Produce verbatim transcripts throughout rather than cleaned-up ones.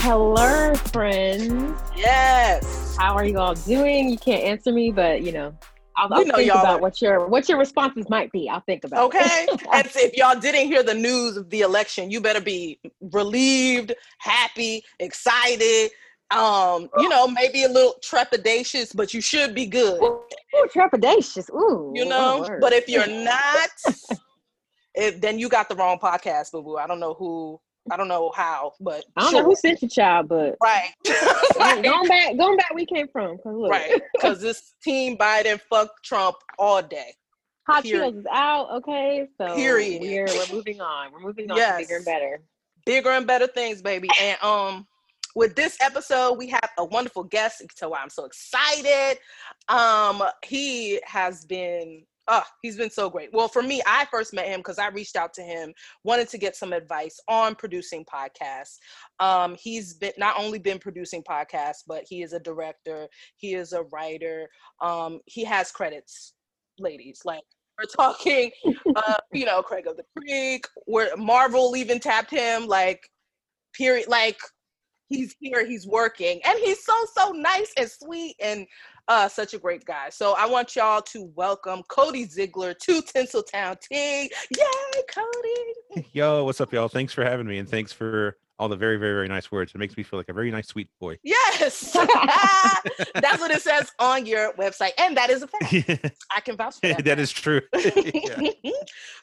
Hello, friends. Yes. How are you all doing? You can't answer me, but you know, I'll, I'll know think y'all about are. what your what your responses might be. I'll think about okay. it. Okay. And if y'all didn't hear the news of the election, you better be relieved, happy, excited. Um, you know, maybe a little trepidatious, but you should be good. Ooh, ooh, trepidatious. Ooh. You know, but if you're not, if, then you got the wrong podcast, boo boo. I don't know who. I don't know how, but I don't sure. know who sent your child, but right. like, going back, going back, we came from cause look. right because this team Biden fucked Trump all day. Hot Period. Chills is out. Okay, so Period. we're we're moving on. We're moving on yes. to bigger and better, bigger and better things, baby. And um, with this episode, we have a wonderful guest. You can tell why I'm so excited. Um, he has been. Oh, he's been so great. Well, for me, I first met him because I reached out to him, wanted to get some advice on producing podcasts. Um, he's been not only been producing podcasts, but he is a director. He is a writer. Um, he has credits, ladies. Like we're talking, uh, you know, Craig of the Creek. Where Marvel even tapped him. Like, period. Like he's here. He's working, and he's so so nice and sweet and. Uh, such a great guy. So I want y'all to welcome Cody Ziegler to Tinseltown Ting. Yay, Cody! Yo, what's up, y'all? Thanks for having me, and thanks for all the very, very, very nice words. It makes me feel like a very nice, sweet boy. Yes! That's what it says on your website, and that is a fact. Yeah. I can vouch for that. That is true. Yeah.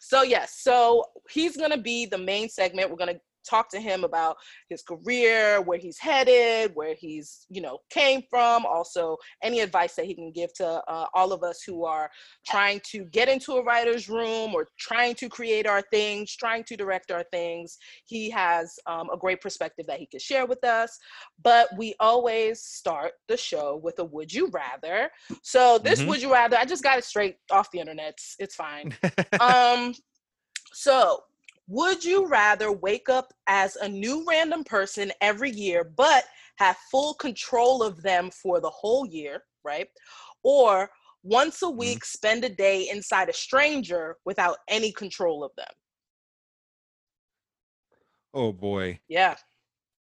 So yes, so he's going to be the main segment. We're going to talk to him about his career, where he's headed, where he's, you know, came from. Also, any advice that he can give to uh, all of us who are trying to get into a writer's room or trying to create our things, trying to direct our things. He has um, a great perspective that he can share with us. But we always start the show with a would you rather. So this mm-hmm. would you rather, I just got it straight off the internet. It's fine. um, so would you rather wake up as a new random person every year, but have full control of them for the whole year, right? Or once a week, mm-hmm. spend a day inside a stranger without any control of them? Oh boy. Yeah.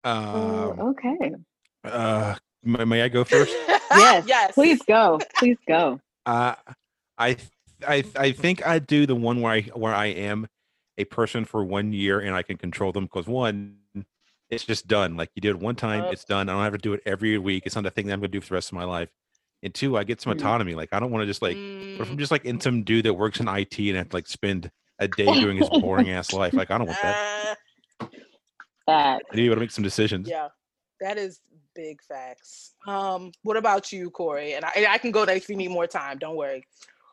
Um, oh, okay. Uh, may, may I go first? Yes. Yes. Please go. Please go. Uh, I, I, I think I'd do the one where I, where I am a person for one year and I can control them, because one, it's just done. Like you did one time, it's done. I don't have to do it every week. It's not a thing that I'm gonna do for the rest of my life. And two, I get some autonomy. Like I don't want to just like mm. what if I'm just like in some dude that works in I T and I have to like spend a day doing his boring ass life. Like I don't want that. Uh, I need to be able to make some decisions. Yeah, that is big facts. Um what about you, Corey? And I, I can go there if you need more time, don't worry.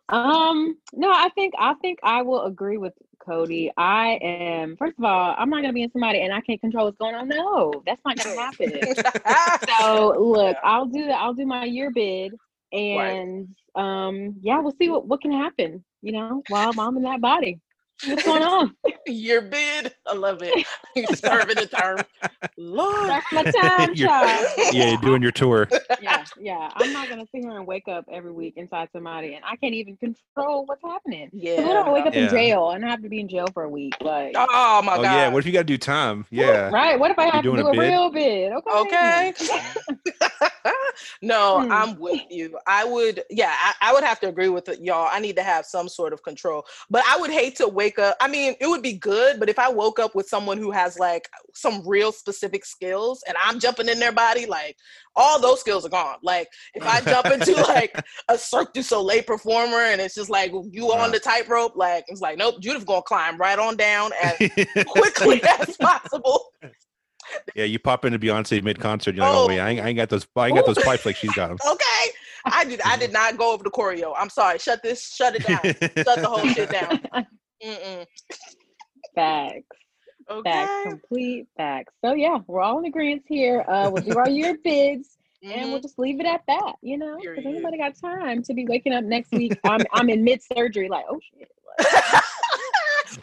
Um no, I think I think I will agree with Cody. I am, first of all, I'm not going to be in somebody and I can't control what's going on. No, that's not going to happen. So look, I'll do that. I'll do my year bid and right. um, yeah, we'll see what, what can happen, you know, while I'm in that body. What's going on? Year bid. I love it. You're serving the term. Lord. That's my time, child. Yeah, doing your tour. Yeah, yeah. I'm not going to sit here and wake up every week inside somebody and I can't even control what's happening. Yeah. So I don't wake up yeah. in jail and I have to be in jail for a week. Like, oh, my God. Oh, yeah. What if you got to do time? Yeah. Right. What if I have to do a, a bid? real bid? Okay. Okay. No, hmm. I'm with you. I would, yeah, I, I would have to agree with it, y'all. I need to have some sort of control, but I would hate to wake up. I mean, it would be good, but if I woke up with someone who has like some real specific skills and I'm jumping in their body, like all those skills are gone. Like if I jump into like a Cirque du Soleil performer and it's just like, you on the tightrope, like, it's like, nope, Judith gonna climb right on down as quickly as possible. Yeah, you pop into Beyonce mid-concert, you're like, oh, oh wait, I ain't, I ain't got those, I ain't got those pipes like she's got them. Okay, I did, I did not go over the choreo. I'm sorry. Shut this, shut it down. Shut the whole shit down. Mm-mm. Facts. Okay. Facts. Complete facts. So yeah, we're all in agreement here. Uh, we'll do our year bids, mm-hmm. and we'll just leave it at that. You know, because anybody got time to be waking up next week? I'm, I'm in mid-surgery, like, oh shit. Like,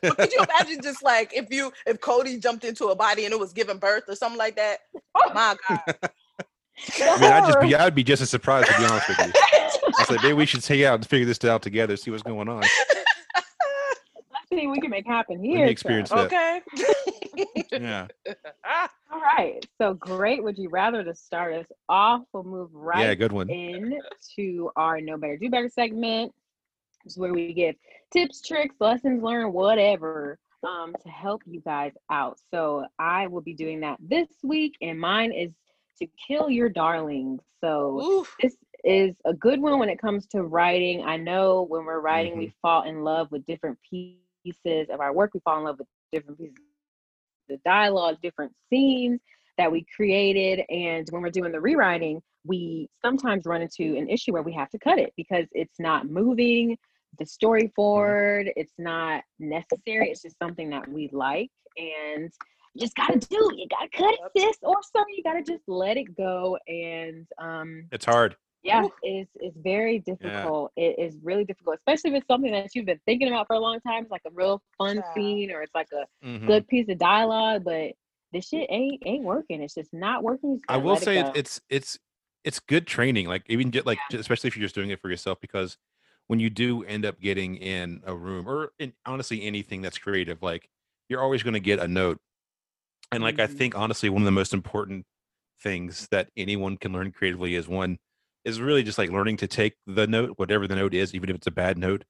but could you imagine just like if you if Cody jumped into a body and it was giving birth or something like that? Oh my God. I mean, I'd just be I'd be just as surprised, to be honest with you. I said, like, maybe we should hang out and figure this out together, see what's going on. I think we can make happen here. Experience so. That. Okay. Yeah. All right. So great. Would you rather to start us off? We'll move right yeah, good one. into our Know Better, Do Better segment. This is where we give tips, tricks, lessons learned, whatever, um, to help you guys out. So I will be doing that this week, and mine is to kill your darlings. So Oof. This is a good one when it comes to writing. I know when we're writing, mm-hmm. we fall in love with different pieces of our work. We fall in love with different pieces, the dialogue, different scenes that we created. And when we're doing the rewriting, we sometimes run into an issue where we have to cut it because it's not moving the story forward. It's not necessary. It's just something that we like. And you just got to do it. You got to cut it, sis, or sorry, you got to just let it go. And um, it's hard. Yeah, it's, it's very difficult. Yeah. It is really difficult, especially if it's something that you've been thinking about for a long time. It's like a real fun yeah. scene, or it's like a mm-hmm. good piece of dialogue, but this shit ain't ain't working. It's just not working. I will say it it's it's it's good training, like even just, like yeah. especially if you're just doing it for yourself, because when you do end up getting in a room or in honestly anything that's creative, like you're always going to get a note. And like mm-hmm. I think honestly one of the most important things that anyone can learn creatively is one. is really just like learning to take the note, whatever the note is, even if it's a bad note,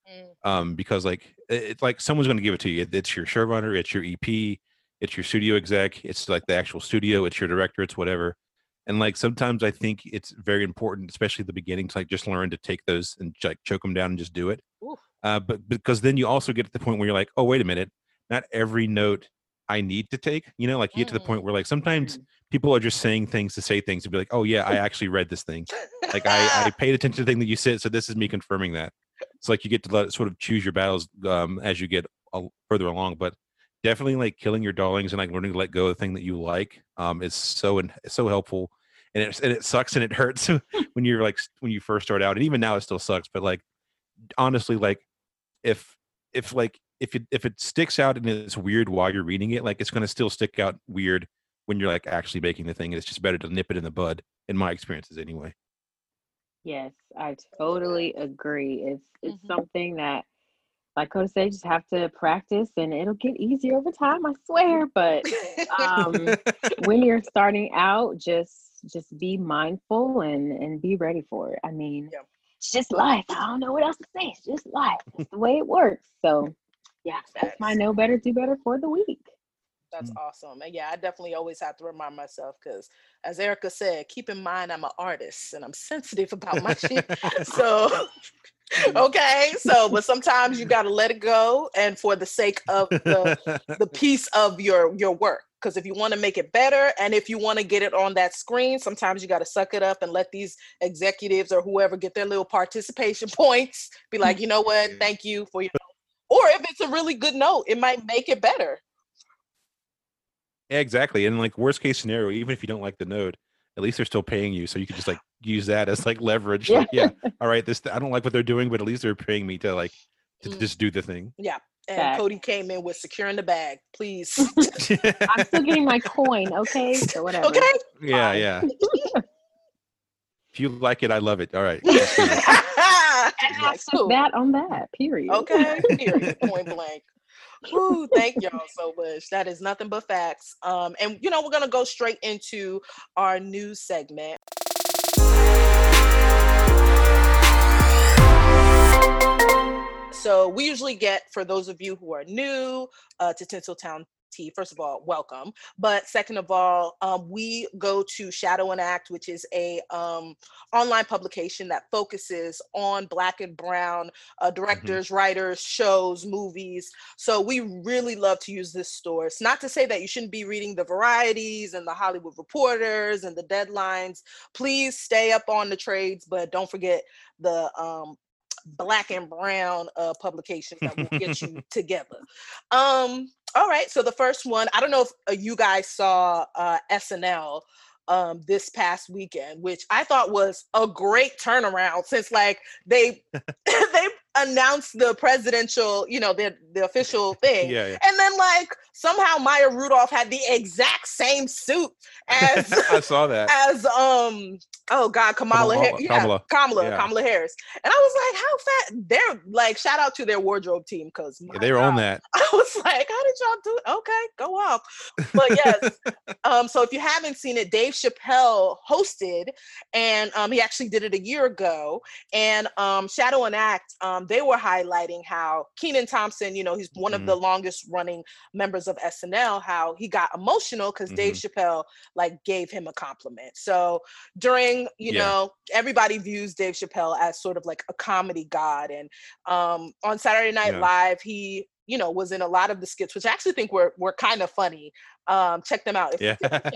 um, because like it's like someone's going to give it to you. It's your showrunner, it's your E P, it's your studio exec, it's like the actual studio, it's your director, it's whatever. And like sometimes I think it's very important, especially at the beginning, to like just learn to take those and like choke them down and just do it. Uh, but because then you also get to the point where you're like, oh wait a minute, not every note I need to take. You know, like you get to the point where like sometimes people are just saying things to say things and be like, oh yeah, I actually read this thing. Like I, I paid attention to the thing that you said. So this is me confirming that. It's like you get to let, sort of choose your battles um, as you get uh, further along, but definitely like killing your darlings and like learning to let go of the thing that you like um, is so and so helpful. And it, and it sucks and it hurts when you're like, when you first start out, and even now it still sucks. But like, honestly, like if, if like, if it, if it sticks out and it's weird while you're reading it, like it's going to still stick out weird when you're like actually making the thing. It's just better to nip it in the bud, in my experiences anyway. Yes, I totally agree. It's it's mm-hmm. something that, like Cody said, just have to practice, and it'll get easier over time, I swear. But um, when you're starting out, just just be mindful and, and be ready for it. I mean, yeah. it's just life. I don't know what else to say. It's just life. It's the way it works. So, yeah, that's my Know Better, Do Better for the week. That's awesome. And yeah, I definitely always have to remind myself, because as Erica said, keep in mind, I'm an artist and I'm sensitive about my shit. So, okay. So, but sometimes you got to let it go. And for the sake of the, the piece of your, your work, because if you want to make it better, and if you want to get it on that screen, sometimes you got to suck it up and let these executives or whoever get their little participation points, be like, you know what, thank you for your note. Or if it's a really good note, it might make it better. Exactly. And like worst case scenario, even if you don't like the note, at least they're still paying you, so you can just like use that as like leverage. Yeah, like, yeah all right, this th- I don't like what they're doing, but at least they're paying me to like to mm. just do the thing. Yeah. And back. Cody came in with securing the bag, please. I'm still getting my coin. Okay, so whatever. Okay. Yeah. Fine. Yeah. If you like it, I love it. All right. Like, cool. That on that period. Okay. Period. Point blank. Ooh, thank y'all so much. That is nothing but facts. Um, and you know, we're gonna go straight into our news segment. So we usually get, for those of you who are new uh, to Tinseltown Tea, first of all, welcome. But second of all, um, we go to Shadow and Act, which is a um, online publication that focuses on Black and Brown uh, directors, mm-hmm. writers, shows, movies. So we really love to use this store. It's not to say that you shouldn't be reading the Varieties and the Hollywood Reporters and the Deadlines. Please stay up on the trades, but don't forget the um, Black and Brown uh, publications that will get you together. Um, all right, so the first one, I don't know if uh, you guys saw uh, S N L um, this past weekend, which I thought was a great turnaround, since like they they announced the presidential, you know, the the official thing, yeah, yeah. and then like somehow Maya Rudolph had the exact same suit as I saw that as um oh god Kamala Kamala yeah, Kamala. Kamala, yeah. Kamala Harris, and I was like, how fat they're like, shout out to their wardrobe team, because yeah, they were on that. I was like, how did y'all do it? Okay, go off. But yes, um so if you haven't seen it, Dave Chappelle hosted, and um he actually did it a year ago, and um Shadow and Act, um they were highlighting how Kenan Thompson, you know, he's one mm-hmm. of the longest running members of S N L, how he got emotional because mm-hmm. Dave Chappelle like gave him a compliment. So during, you yeah. know, everybody views Dave Chappelle as sort of like a comedy god, and um on Saturday Night yeah. Live, he, you know, was in a lot of the skits, which I actually think were were kind of funny. Um, check them out if yeah. you can,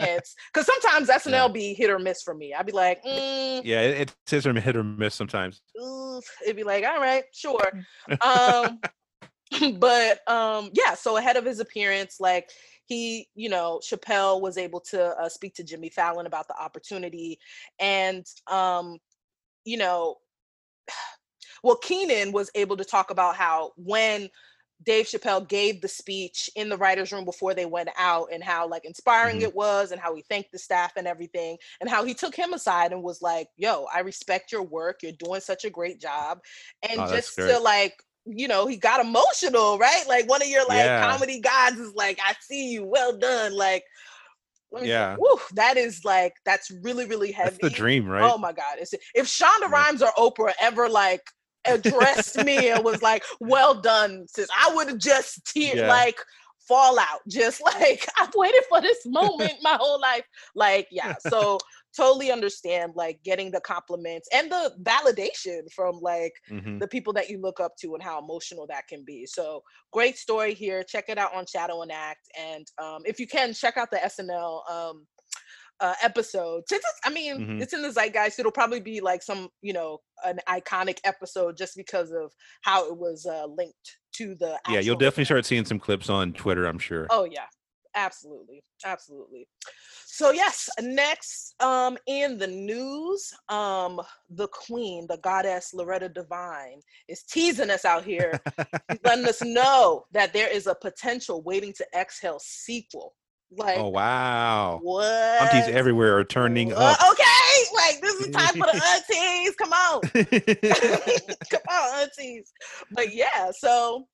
because sometimes S N L yeah. be hit or miss for me. I'd be like, mm. yeah, it, it's hit or miss sometimes. Ooh, it'd be like, all right, sure. Um, but um, yeah, so ahead of his appearance, like he, you know, Chappelle was able to uh, speak to Jimmy Fallon about the opportunity, and um, you know, well, Kenan was able to talk about how when Dave Chappelle gave the speech in the writer's room before they went out, and how like inspiring mm-hmm. it was, and how he thanked the staff and everything, and how he took him aside and was like, yo, I respect your work. You're doing such a great job. And oh, just to like, you know, he got emotional, right? Like one of your like yeah. comedy gods is like, I see you, well done. Like, let me yeah. say, woo, that is like, that's really, really heavy. That's the dream, right? Oh my God. It's, if Shonda yeah. Rhimes or Oprah ever like addressed me and was like, well done, sis, I would have just teared yeah. like fallout, just like, I've waited for this moment my whole life. Like, yeah, so totally understand like getting the compliments and the validation from like mm-hmm. the people that you look up to, and how emotional that can be. So great story here. Check it out on Shadow and Act, and um if you can, check out the S N L um Uh, episode. Since it's, I mean, mm-hmm. it's in the zeitgeist, it'll probably be like some, you know, an iconic episode just because of how it was uh, linked to the actual yeah, you'll definitely event. Start seeing some clips on Twitter, I'm sure. Oh yeah, absolutely, absolutely. So yes, next um, in the news, um, the queen, the goddess Loretta Devine, is teasing us out here, letting us know that there is a potential Waiting to Exhale sequel. Like, oh wow! What? Aunties everywhere are turning uh, up. Okay, like this is time for the aunties. Come on, come on, aunties. But yeah, so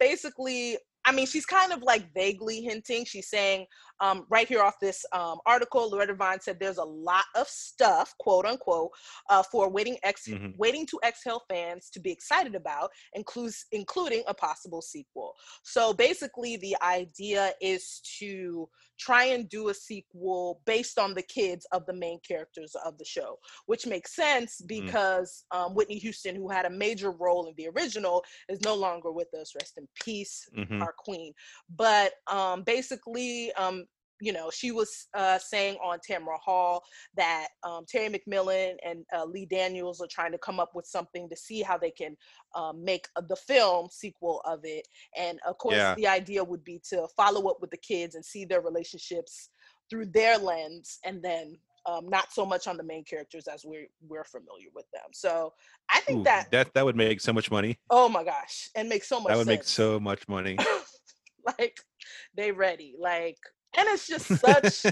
basically, I mean, she's kind of like vaguely hinting. She's saying, um, right here off this um, article, Loretta Devine said there's a lot of stuff, quote unquote, uh, for waiting ex- mm-hmm. Waiting to Exhale fans to be excited about, includes including a possible sequel. So basically, the idea is to try and do a sequel based on the kids of the main characters of the show, which makes sense because mm. um, Whitney Houston, who had a major role in the original, is no longer with us. Rest in peace, mm-hmm. our queen. But um, basically, um, you know, she was uh, saying on Tamra Hall that um, Terry McMillan and uh, Lee Daniels are trying to come up with something to see how they can um, make the film sequel of it. And of course, yeah. the idea would be to follow up with the kids and see their relationships through their lens, and then um, not so much on the main characters as we're, we're familiar with them. So I think Ooh, that, that that would make so much money. Oh my gosh. And make so much sense. That would sense. Make so much money. Like, they ready. Like, and it's just such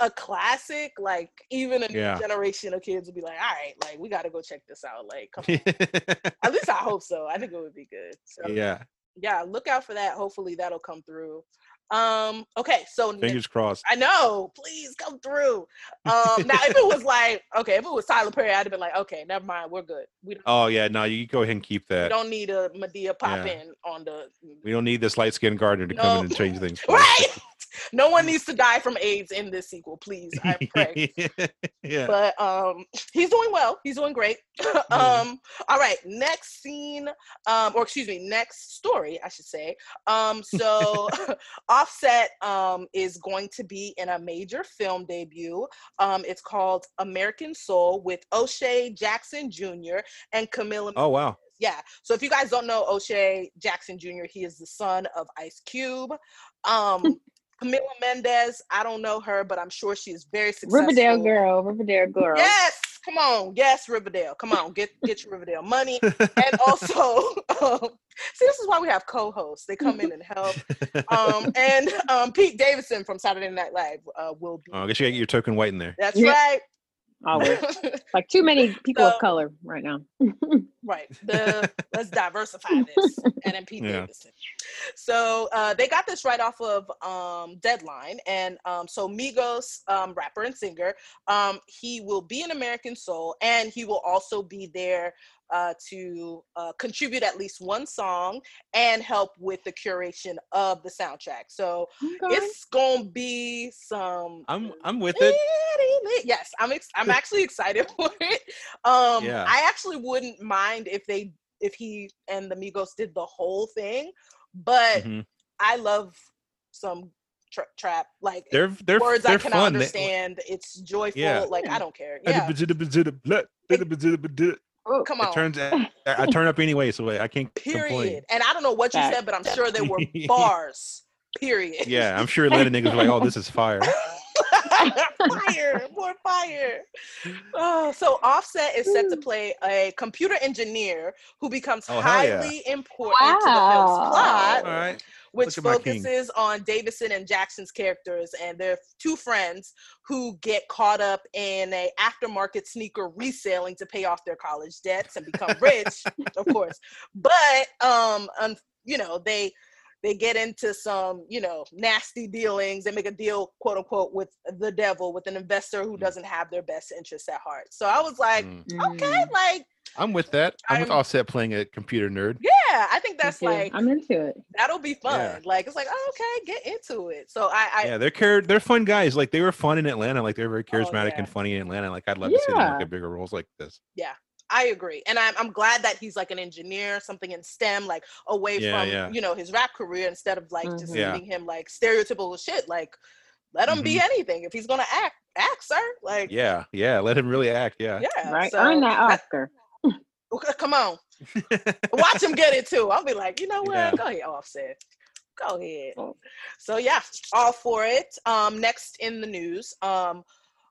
a classic, like even a new yeah. generation of kids will be like, all right, like we got to go check this out. Like, come on. At least I hope so. I think it would be good. So, yeah. Yeah. Look out for that. Hopefully that'll come through. Um, okay. So fingers n- crossed. I know, please come through. Um, now if it was like, okay, if it was Tyler Perry, I'd have been like, okay, never mind. We're good. We don't- Oh yeah. No, you go ahead and keep that. We don't need a Madea pop yeah. in on the, we don't need this light skinned gardener to no. come in and change things. Right. No one needs to die from AIDS in this sequel, please. I pray. yeah. But um, he's doing well. He's doing great. um, all right. Next scene, um, or excuse me, next story, I should say. Um, so Offset um, is going to be in a major film debut. Um, it's called American Soul with O'Shea Jackson Junior and Camila. Oh, wow. Yeah. So if you guys don't know O'Shea Jackson Junior, he is the son of Ice Cube. Um, Camila Mendes, I don't know her, but I'm sure she is very successful. Riverdale girl, Riverdale girl. Yes, come on, yes, Riverdale, come on, get get your Riverdale money. And also, um, see, this is why we have co-hosts. They come in and help. Um, and um, Pete Davidson from Saturday Night Live uh, will be. Oh, I guess you got your token white in there. That's yeah. right. Always. Like too many people so, of color right now. Right. The, let's diversify this. And then Pete yeah. Davidson. So uh, they got this right off of um, Deadline. And um, so Migos, um, rapper and singer, um, he will be an American Soul, and he will also be there uh, to uh, contribute at least one song and help with the curation of the soundtrack. So okay. it's going to be some... I'm I'm with it. Yes, I'm ex- I'm actually excited for it. Um, yeah. I actually wouldn't mind if they if he and the Migos did the whole thing, but mm-hmm. I love some tra- trap like they're, they're, words they're I cannot fun. Understand. They, it's joyful. Yeah. Like I don't care. Yeah. It, oh, come on. It turns out, I turn up anyway, so I can't Period. Complain. And I don't know what you said, but I'm sure there were bars. Period. Yeah, I'm sure a lot of niggas were like, "Oh, this is fire." Fire, more fire. Oh, so Offset is set to play a computer engineer who becomes oh, highly yeah. important wow. to the film's plot, right. which focuses on Davidson and Jackson's characters and their two friends who get caught up in a aftermarket sneaker reselling to pay off their college debts and become rich, of course. But um, um you know, they They get into some, you know, nasty dealings. They make a deal, quote unquote, with the devil, with an investor who doesn't have their best interests at heart. So I was like, mm. okay, like. I'm with that. I'm, I'm with Offset playing a computer nerd. Yeah, I think that's like. I'm into it. That'll be fun. Yeah. Like, it's like, oh, okay, get into it. So I. I yeah, they're car- they're fun guys. Like, they were fun in Atlanta. Like, they're very charismatic oh, yeah. and funny in Atlanta. Like, I'd love yeah. to see them get bigger roles like this. Yeah. I agree. And I'm I'm glad that he's like an engineer, something in STEM, like away yeah, from, yeah. you know, his rap career, instead of like mm-hmm. just yeah. leaving him like stereotypical shit. Like, let him mm-hmm. be anything. If he's going to act, act, sir. Like, yeah, yeah. Let him really act. Yeah. Yeah. Right. So, earn that Oscar. I, come on. Watch him get it too. I'll be like, you know what? Yeah. Go ahead, Offset. Go ahead. So yeah, all for it. Um, next in the news, um,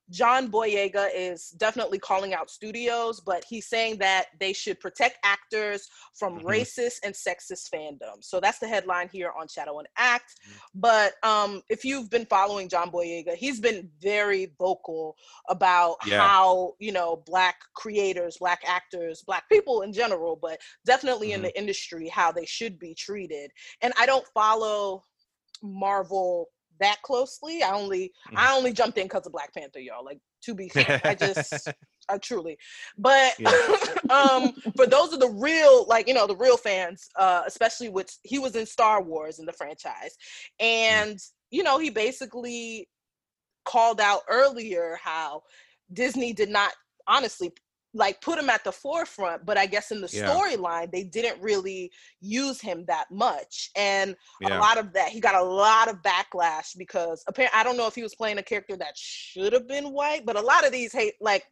John Boyega is definitely calling out studios, but he's saying that they should protect actors from mm-hmm. racist and sexist fandom. So that's the headline here on Shadow and Act. Mm-hmm. But um, if you've been following John Boyega, he's been very vocal about yeah. how, you know, Black creators, Black actors, Black people in general, but definitely mm-hmm. in the industry, how they should be treated. And I don't follow Marvel that closely. I only mm-hmm. I only jumped in because of Black Panther, y'all. Like, to be fair, I just I truly. But yeah. um, for those of the real, like, you know, the real fans, uh, especially with he was in Star Wars in the franchise, and mm-hmm. you know, he basically called out earlier how Disney did not honestly like put him at the forefront, but I guess in the yeah. storyline they didn't really use him that much, and yeah. a lot of that he got a lot of backlash because apparently I don't know if he was playing a character that should have been white, but a lot of these hate like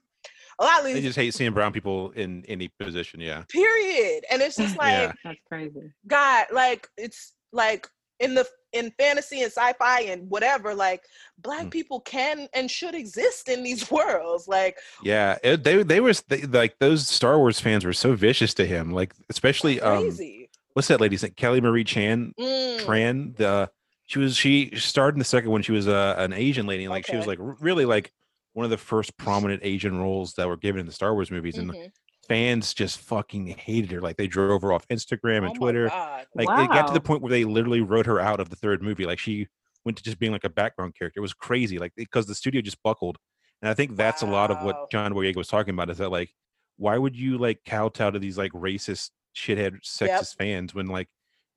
a lot of these they just hate seeing brown people in any position. Yeah, period. And it's just like yeah. that's crazy. God, like it's like in the in fantasy and sci-fi and whatever, like Black mm. people can and should exist in these worlds. Like yeah, it, they they were they, like those Star Wars fans were so vicious to him, like especially crazy. um what's that lady's name? Kelly Marie Chan mm. Tran. The she was she starred in the second one. She was uh, an Asian lady, and like okay. she was like really like one of the first prominent Asian roles that were given in the Star Wars movies, and. Mm-hmm. Fans just fucking hated her. Like they drove her off Instagram and oh Twitter. Like wow. It got to the point where they literally wrote her out of the third movie. Like she went to just being like a background character. It was crazy. Like because the studio just buckled. And I think that's wow. a lot of what John Boyega was talking about, is that like, why would you like kowtow to these like racist shithead sexist yep. fans when like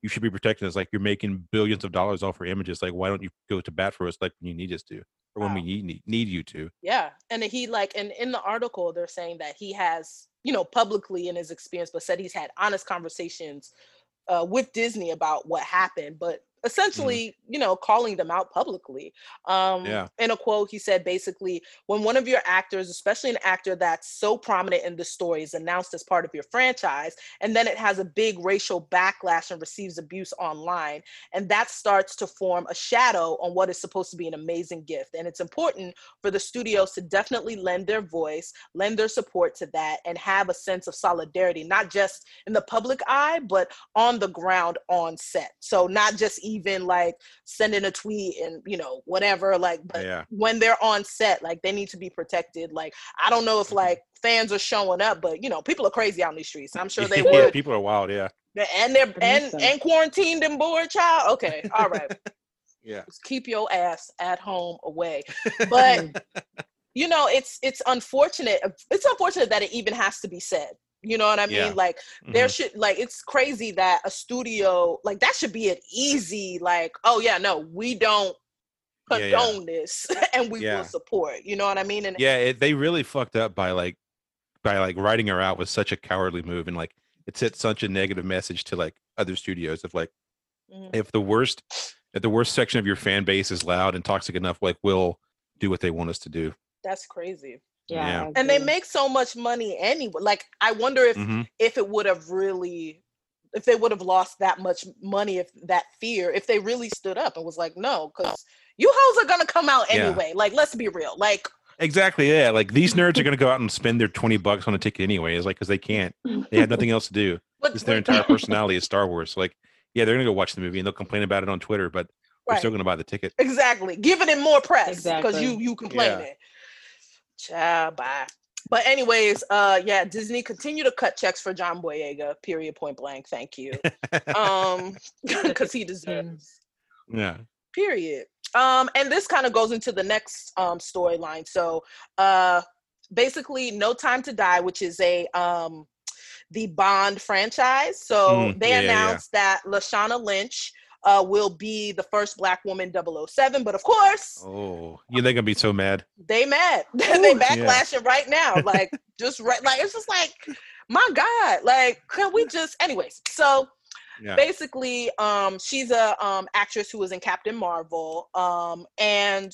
you should be protecting us? Like you're making billions of dollars off our images. Like why don't you go to bat for us like when you need us to? Or when wow. we need, need you to. Yeah. And he like, and in the article, they're saying that he has, you know, publicly in his experience, but said he's had honest conversations uh, with Disney about what happened. But essentially, mm-hmm. you know, calling them out publicly. Um, yeah. In a quote, he said, basically, when one of your actors, especially an actor that's so prominent in the story, is announced as part of your franchise, and then it has a big racial backlash and receives abuse online, and that starts to form a shadow on what is supposed to be an amazing gift. And it's important for the studios to definitely lend their voice, lend their support to that, and have a sense of solidarity, not just in the public eye, but on the ground on set. So not just even like sending a tweet and, you know, whatever, like, but yeah. when they're on set, like, they need to be protected. Like, I don't know if like fans are showing up, but you know, people are crazy out in these streets. I'm sure they yeah, would. People are wild. Yeah. And they're and, and quarantined and bored, child. Okay. All right. Yeah. Just keep your ass at home away. But you know, it's, it's unfortunate. It's unfortunate that it even has to be said. You know what I mean? Yeah. Like there mm-hmm. should, like, it's crazy that a studio, like, that should be an easy, like, oh yeah, no, we don't condone yeah, yeah. this and we yeah. will support, you know what I mean? And yeah, it, they really fucked up by like, by like writing her out was such a cowardly move. And like, it sent such a negative message to like other studios of like, mm-hmm. if the worst, if the worst section of your fan base is loud and toxic enough, like we'll do what they want us to do. That's crazy. Yeah, yeah. And they make so much money anyway. Like, I wonder if mm-hmm. if it would have really, if they would have lost that much money, if that fear, if they really stood up and was like, no, because you hoes are gonna come out anyway. Yeah. Like, let's be real. Like, exactly. Yeah. Like, these nerds are gonna go out and spend their twenty bucks on a ticket anyway. It's like, because they can't. They have nothing else to do. But, it's their entire personality is Star Wars. So like, yeah, they're gonna go watch the movie and they'll complain about it on Twitter, but right. they're still gonna buy the ticket. Exactly. Giving it more press because exactly. you you complaining. Yeah. Ciao, bye. But anyways, uh, yeah, Disney continue to cut checks for John Boyega, period, point blank. Thank you. Um, because he deserves. Yeah. Period. Um, and this kind of goes into the next um storyline. So uh basically No Time to Die, which is a um the Bond franchise. So mm, they yeah, announced yeah. that Lashana Lynch Uh, will be the first Black woman double oh seven, but of course, oh, yeah, they're gonna be so mad. They mad. They backlashing yeah. right now, like just right, like it's just like, my God, like can we just, anyways? So yeah. basically, um, she's a um actress who was in Captain Marvel, um, and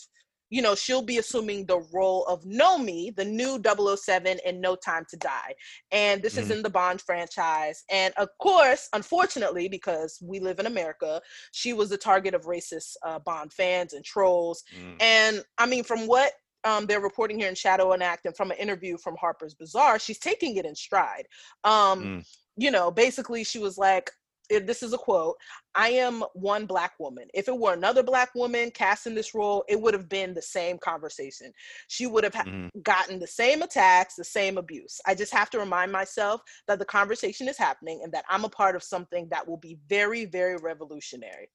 you know she'll be assuming the role of Nomi, the new double oh seven in No Time to Die, and this mm. is in the Bond franchise. And of course, unfortunately, because we live in America, she was the target of racist uh, Bond fans and trolls. mm. And I mean, from what um they're reporting here in Shadow and Act and from an interview from Harper's Bazaar, she's taking it in stride. um mm. You know, basically she was like, this is a quote, "I am one Black woman. If it were another Black woman cast in this role, it would have been the same conversation. She would have mm. gotten the same attacks, the same abuse. I just have to remind myself that the conversation is happening and that I'm a part of something that will be very, very revolutionary."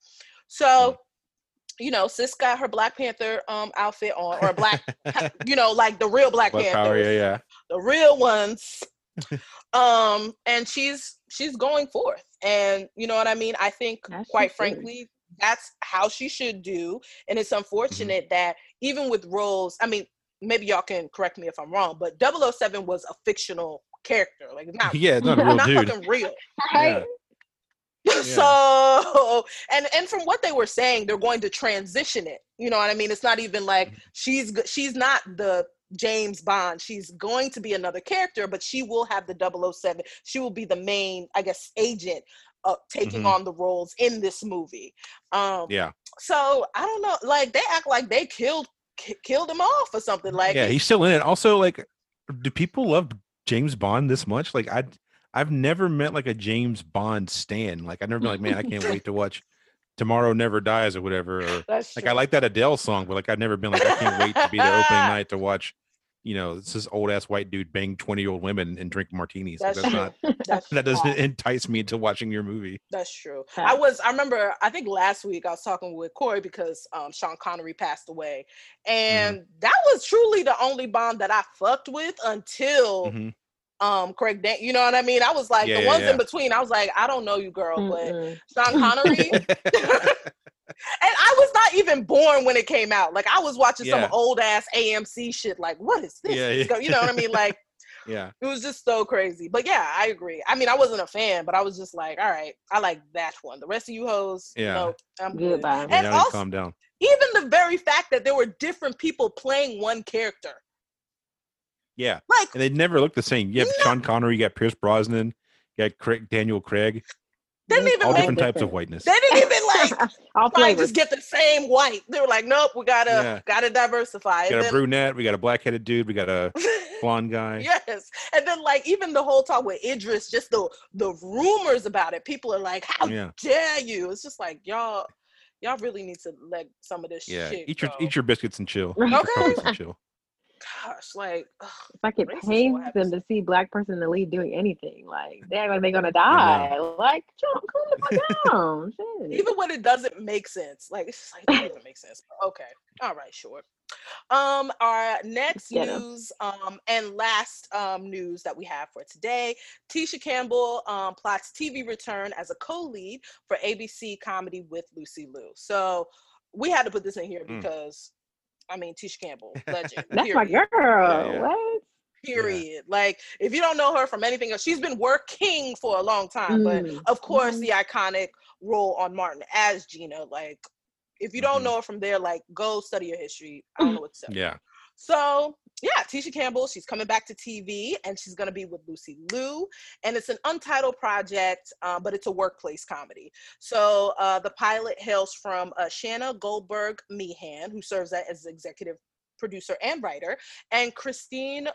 So, mm. you know, sis got her Black Panther um, outfit on, or black, you know, like the real Black, Black Panther. Yeah, yeah. The real ones. um and she's she's going forth, and you know what I mean, I think that's quite frankly that's how she should do. And it's unfortunate mm-hmm. that even with roles, I mean, maybe y'all can correct me if I'm wrong, but double oh seven was a fictional character, like not yeah not, real not dude. Fucking real. Yeah. Yeah. So and and from what they were saying, they're going to transition it, you know what I mean? It's not even like she's she's not the James Bond, she's going to be another character, but she will have the double oh seven, she will be the main, I guess, agent uh, taking mm-hmm. on the roles in this movie. Um yeah so I don't know, like they act like they killed k- killed him off or something. Like yeah he's still in it. Also, like, do people love James Bond this much? Like I I've never met like a James Bond stan. Like I've never been like, man, I can't wait to watch Tomorrow Never Dies or whatever. Or, like I like that Adele song, but like I've never been like, I can't wait to be the opening night to watch, you know, it's this old ass white dude bang twenty year old women and drink martinis. That's, that's not that's that doesn't awesome. entice me into watching your movie. That's true. Huh. I was I remember I think last week I was talking with Corey because um Sean Connery passed away, and mm-hmm. that was truly the only Bond that I fucked with until mm-hmm. Um, Craig, Dan- you know what I mean? I was like, yeah, the ones yeah, yeah. in between, I was like, I don't know you, girl, mm-hmm. but Sean Connery. And I was not even born when it came out. Like I was watching yeah. some old ass A M C shit. Like, what is this? Yeah, yeah. You know what I mean? Like, Yeah. It was just so crazy. But yeah, I agree. I mean, I wasn't a fan, but I was just like, all right, I like that one. The rest of you hoes, yeah, no, I'm good. Goodbye. And yeah, also, calm down. Even the very fact that there were different people playing one character. Yeah. Like, and they never looked the same. You have no. Sean Connery, you got Pierce Brosnan, you got Craig, Daniel Craig. They didn't even all different difference. types of whiteness. They didn't even like I'll probably just get the same white. They were like, nope, we gotta yeah. gotta diversify. We got and a then, brunette, we got a black-headed dude, we got a blonde guy. Yes. And then like even the whole talk with Idris, just the the rumors about it, people are like, how yeah. dare you? It's just like, y'all y'all really need to let some of this yeah. shit. Eat your go. eat your biscuits and chill. Eat okay. And chill. Gosh, like ugh, if I could pay them to see a black person in the lead doing anything, like they're gonna they're gonna die. Yeah. Like, jump, cool down. Shit. Even when it doesn't make sense, like it's just like it doesn't make sense. Okay, all right, sure. Um, our next Get news, em. um, and last um news that we have for today: Tisha Campbell um plots T V return as a co-lead for A B C comedy with Lucy Liu. So we had to put this in here because. Mm. I mean, Tisha Campbell, legend. That's period. my girl. Yeah, yeah. What? Period. Yeah. Like, if you don't know her from anything else, she's been working for a long time. Mm. But of course, mm. the iconic role on Martin as Gina. Like, if you don't mm-hmm. know her from there, like, go study your history. I don't know what's up. Yeah. So, yeah, Tisha Campbell, she's coming back to T V, and she's going to be with Lucy Liu, and it's an untitled project, um, but it's a workplace comedy. So uh, the pilot hails from uh, Shanna Goldberg Meehan, who serves as executive producer and writer, and Christine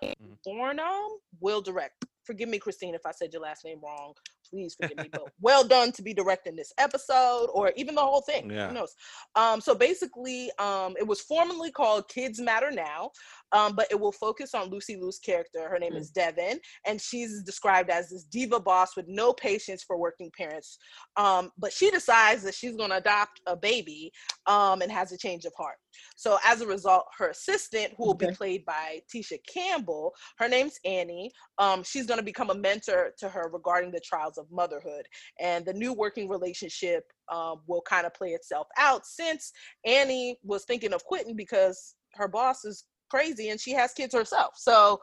Bornum will direct. Forgive me, Christine, if I said your last name wrong. Please forgive me, but well done to be directing this episode or even the whole thing. Yeah. Who knows? Um, so basically, um, it was formerly called Kids Matter Now, um, but it will focus on Lucy Liu's character. Her name mm. is Devin, and she's described as this diva boss with no patience for working parents. Um, but she decides that she's going to adopt a baby um, and has a change of heart. So as a result, her assistant, who will okay. be played by Tisha Campbell, her name's Annie. Um, she's going to become a mentor to her regarding the trials of motherhood, and the new working relationship um, will kind of play itself out since Annie was thinking of quitting because her boss is crazy and she has kids herself. So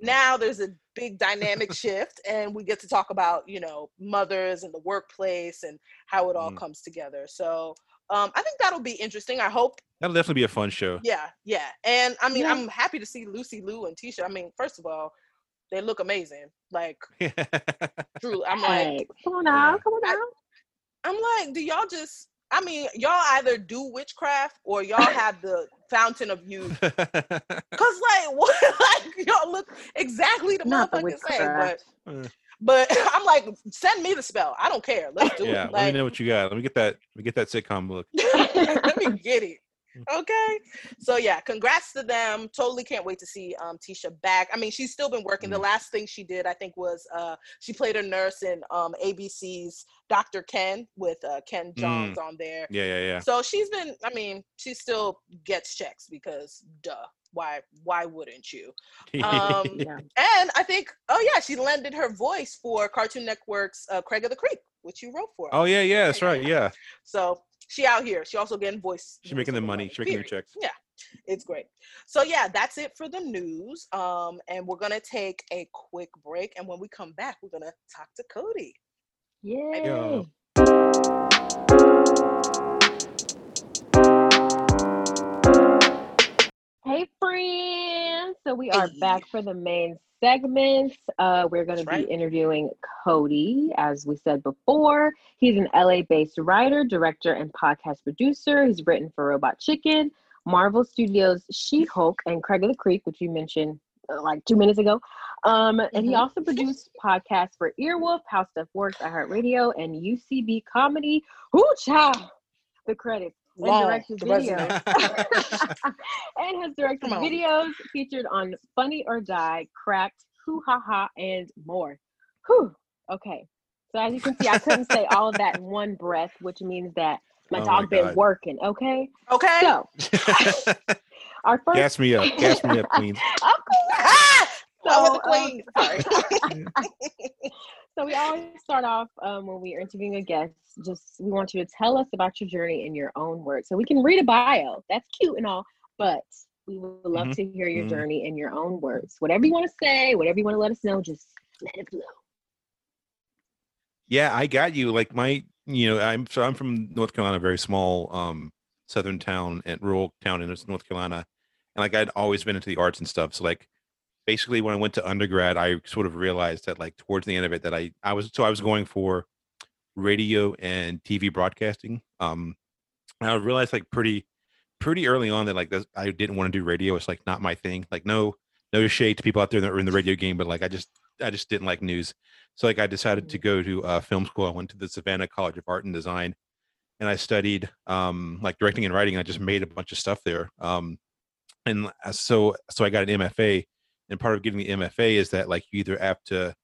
now there's a big dynamic shift, and we get to talk about, you know, mothers and the workplace and how it all mm. comes together. So um, I think that'll be interesting. I hope that'll definitely be a fun show. Yeah, yeah. And I mean, yeah. I'm happy to see Lucy Liu and Tisha. I mean, first of all, they look amazing. Like, Drew, I'm like, come on now, come on now. I'm like, do y'all just, I mean, y'all either do witchcraft or y'all have the fountain of youth. Because, like, what? Like, y'all look exactly the motherfucking same. But, mm. but I'm like, send me the spell. I don't care. Let's do yeah, it. Like, let me know what you got. Let me get that, let me get that sitcom look. Let me get it. Okay, so yeah, congrats to them. Totally can't wait to see um Tisha back. I mean, she's still been working. The last thing she did, I think, was uh she played a nurse in um A B C's Doctor Ken with uh Ken Johns mm. on there. Yeah, yeah, yeah. So she's been, I mean, she still gets checks because duh, why why wouldn't you? Um yeah. And I think, oh yeah, she lended her voice for Cartoon Network's uh, Craig of the Creek, which you wrote for. Oh yeah, yeah, that's right, yeah. So she out here. She also getting voice. She's making the money. money. She's making her checks. Yeah, it's great. So yeah, that's it for the news. Um, and we're gonna take a quick break. And when we come back, we're gonna talk to Cody. Yay. Yeah. Hey friends. So we are hey. back for the main segments. Uh, we're going to be right. interviewing Cody, as we said before. He's an L A-based writer, director, and podcast producer. He's written for Robot Chicken, Marvel Studios' She-Hulk, and Craig of the Creek, which you mentioned uh, like two minutes ago. Um, mm-hmm. And he also produced podcasts for Earwolf, How Stuff Works, iHeartRadio, and U C B Comedy. Woo, child! The credits. And wow, directed videos and has directed videos featured on Funny or Die, Cracked, Hoo Ha Ha, and more. Whew. Okay. So as you can see, I couldn't say all of that in one breath, which means that my oh dog my been working. Okay. Okay. So our first gas me up. Gas me up, Queen. Okay. So, I was a queen. Um, sorry. So we always start off um, when we are interviewing a guest, just we want you to tell us about your journey in your own words. So we can read a bio. That's cute and all, but We would love mm-hmm. to hear your mm-hmm. journey in your own words. Whatever you want to say, whatever you want to let us know, just let it flow. Yeah, I got you. Like my, you know, I'm so I'm from North Carolina, a very small um, southern town and rural town in North Carolina. And like I'd always been into the arts and stuff. So like basically when I went to undergrad, I sort of realized that like towards the end of it that I, I was, so I was going for radio and T V broadcasting. Um, and I realized like pretty, pretty early on that like this, I didn't want to do radio. It's like not my thing. Like no, no shade to people out there that are in the radio game, but like I just, I just didn't like news. So like I decided to go to uh, film school. I went to the Savannah College of Art and Design, and I studied um, like directing and writing. I just made a bunch of stuff there, um, and so so I got an M F A. And part of getting the M F A is that like you either have to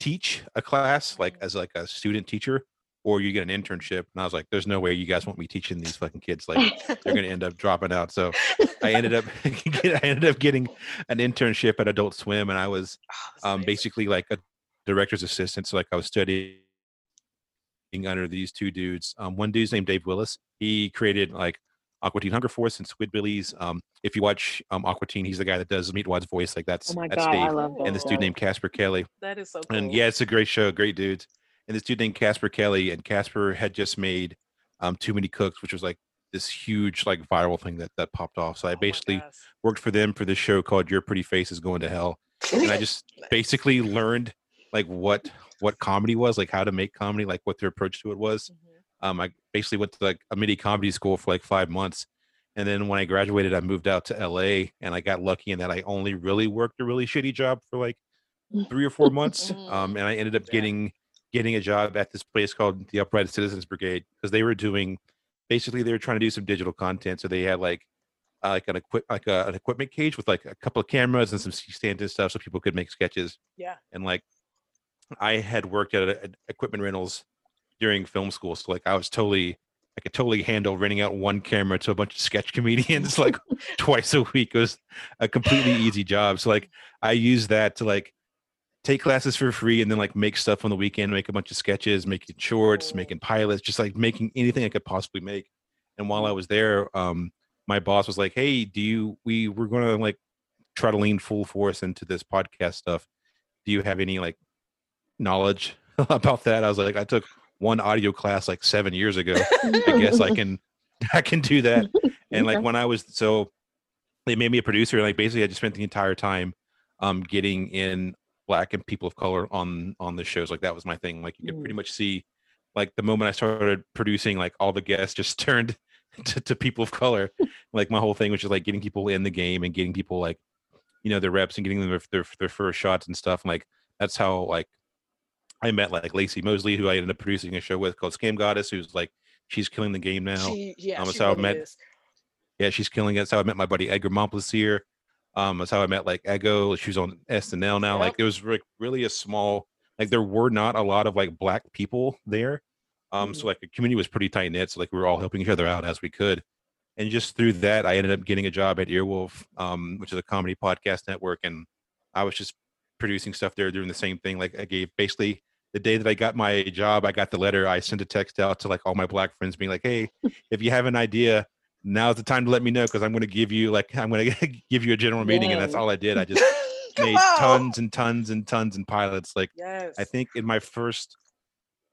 teach a class like as like a student teacher, or you get an internship. And I was like, there's no way you guys won't be teaching these fucking kids. Like they're going to end up dropping out. So I ended up, I ended up getting an internship at Adult Swim. And I was um, basically like a director's assistant. So like I was studying under these two dudes. Um, one dude's named Dave Willis. He created like Aqua Teen Hunger Force and Squidbillies. Um, if you watch um, Aqua Teen, he's the guy that does Meatwad's voice. Like that's, oh my that's God, Dave. I love that. And this dude named Casper Kelly. That is so cool. And yeah, it's a great show. Great dudes. And this dude named Casper Kelly, and Casper had just made um, Too Many Cooks, which was like this huge like viral thing that that popped off. So I oh basically worked for them for this show called Your Pretty Face is Going to Hell. And I just basically learned like what what comedy was, like how to make comedy, like what their approach to it was. Mm-hmm. Um, I basically went to like a mini comedy school for like five months. And then when I graduated, I moved out to L A, and I got lucky in that I only really worked a really shitty job for like three or four months. Um, and I ended up getting... getting a job at this place called the Upright Citizens Brigade, because they were doing, basically they were trying to do some digital content. So they had like uh, like an equip like a, an equipment cage with like a couple of cameras and some stands and stuff, so people could make sketches. Yeah. And like I had worked at, at equipment rentals during film school, so like I was totally I could totally handle renting out one camera to a bunch of sketch comedians like twice a week. It was a completely easy job. So like I used that to like take classes for free and then like make stuff on the weekend, make a bunch of sketches, making shorts, oh. making pilots, just like making anything I could possibly make. And while I was there, um, my boss was like, hey, do you, we were going to like try to lean full force into this podcast stuff. Do you have any like knowledge about that? I was like, I took one audio class like seven years ago. I guess I can, I can do that. And like when I was, so they made me a producer, and like basically I just spent the entire time um, getting in Black and people of color on on the shows. Like that was my thing. Like you could pretty much see like the moment I started producing, like all the guests just turned to, to people of color. Like my whole thing was just like getting people in the game and getting people like, you know, their reps and getting them their, their, their first shots and stuff. And like that's how like I met like Lacey Mosley, who I ended up producing a show with called Scam Goddess, who's like, she's killing the game now. She, yeah, um, that's how really I met is. Yeah, she's killing it. That's how I met my buddy Edgar Montplassier. Um, that's how I met like Ego. She was on S N L now. Yep. Like it was like really a small, like there were not a lot of like Black people there. Um, mm-hmm. So like the community was pretty tight knit. So like we were all helping each other out as we could. And just through that, I ended up getting a job at Earwolf, um, which is a comedy podcast network. And I was just producing stuff there, doing the same thing. Like I gave basically the day that I got my job, I got the letter. I sent a text out to like all my Black friends being like, hey, if you have an idea, now's the time to let me know, because I'm going to give you like I'm going to give you a general meeting. Yay. And that's all I did. I just made on. tons and tons and tons and pilots. Like yes. I think in my first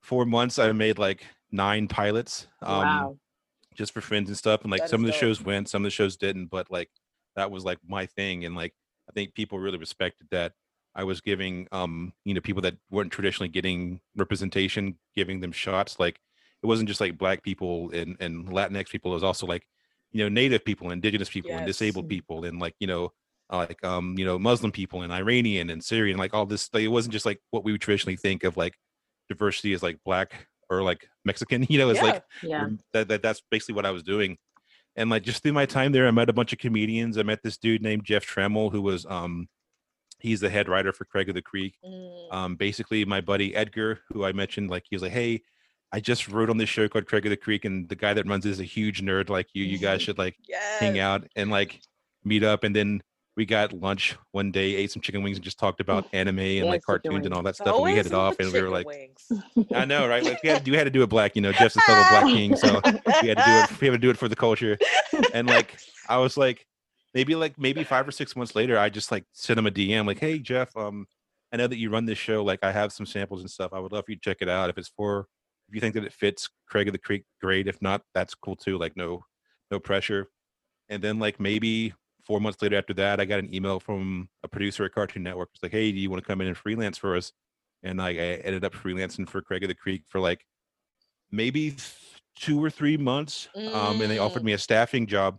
four months, I made like nine pilots, um, wow. just for friends and stuff. And like that some of the dope. shows went, some of the shows didn't, but like that was like my thing. And like I think people really respected that I was giving, um, you know, people that weren't traditionally getting representation, giving them shots. Like it wasn't just like Black people and and Latinx people. It was also like, you know, Native people, Indigenous people, yes. and disabled people, and like, you know, like, um, you know, Muslim people, and Iranian and Syrian, like all this. Like, it wasn't just like what we would traditionally think of like diversity as like Black or like Mexican, you know, it's yeah. like yeah. That, that that's basically what I was doing. And like just through my time there, I met a bunch of comedians. I met this dude named Jeff Trammell, who was, um, he's the head writer for Craig of the Creek. Mm. Um, basically my buddy Edgar, who I mentioned, like, he was like, hey, I just wrote on this show called Craig of the Creek, and the guy that runs it is a huge nerd like you. You guys should like yes. hang out and like meet up. And then we got lunch one day, ate some chicken wings, and just talked about anime and yes, like cartoons and all that stuff. Always and we headed off, and we were like, wings. I know, right? Like we had, we had to do it Black, you know, Jeff's a fellow Black king, so we had to do it. We had to do it for the culture. And like I was like, maybe like maybe five or six months later, I just like sent him a D M like, hey, Jeff, um, I know that you run this show. Like, I have some samples and stuff. I would love for you to check it out. If it's for, if you think that it fits Craig of the Creek, great. If not, that's cool too. Like, no, no pressure. And then like maybe four months later after that, I got an email from a producer at Cartoon Network. It's like, hey, do you want to come in and freelance for us? And like, I ended up freelancing for Craig of the Creek for like maybe two or three months. Mm. Um, and they offered me a staffing job.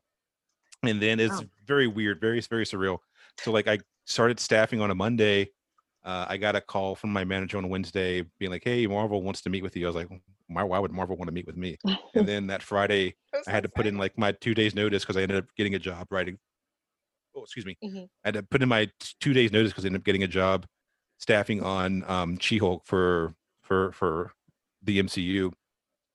And then it's oh. very weird, very, very surreal. So like I started staffing on a Monday. Uh, I got a call from my manager on Wednesday being like, hey, Marvel wants to meet with you. I was like, why, why would Marvel want to meet with me? And then that Friday, that I had to put in like my two days notice because I ended up getting a job writing. Oh, excuse me. Mm-hmm. I had to put in my two days notice because I ended up getting a job staffing on um, She-Hulk for, for, for the M C U.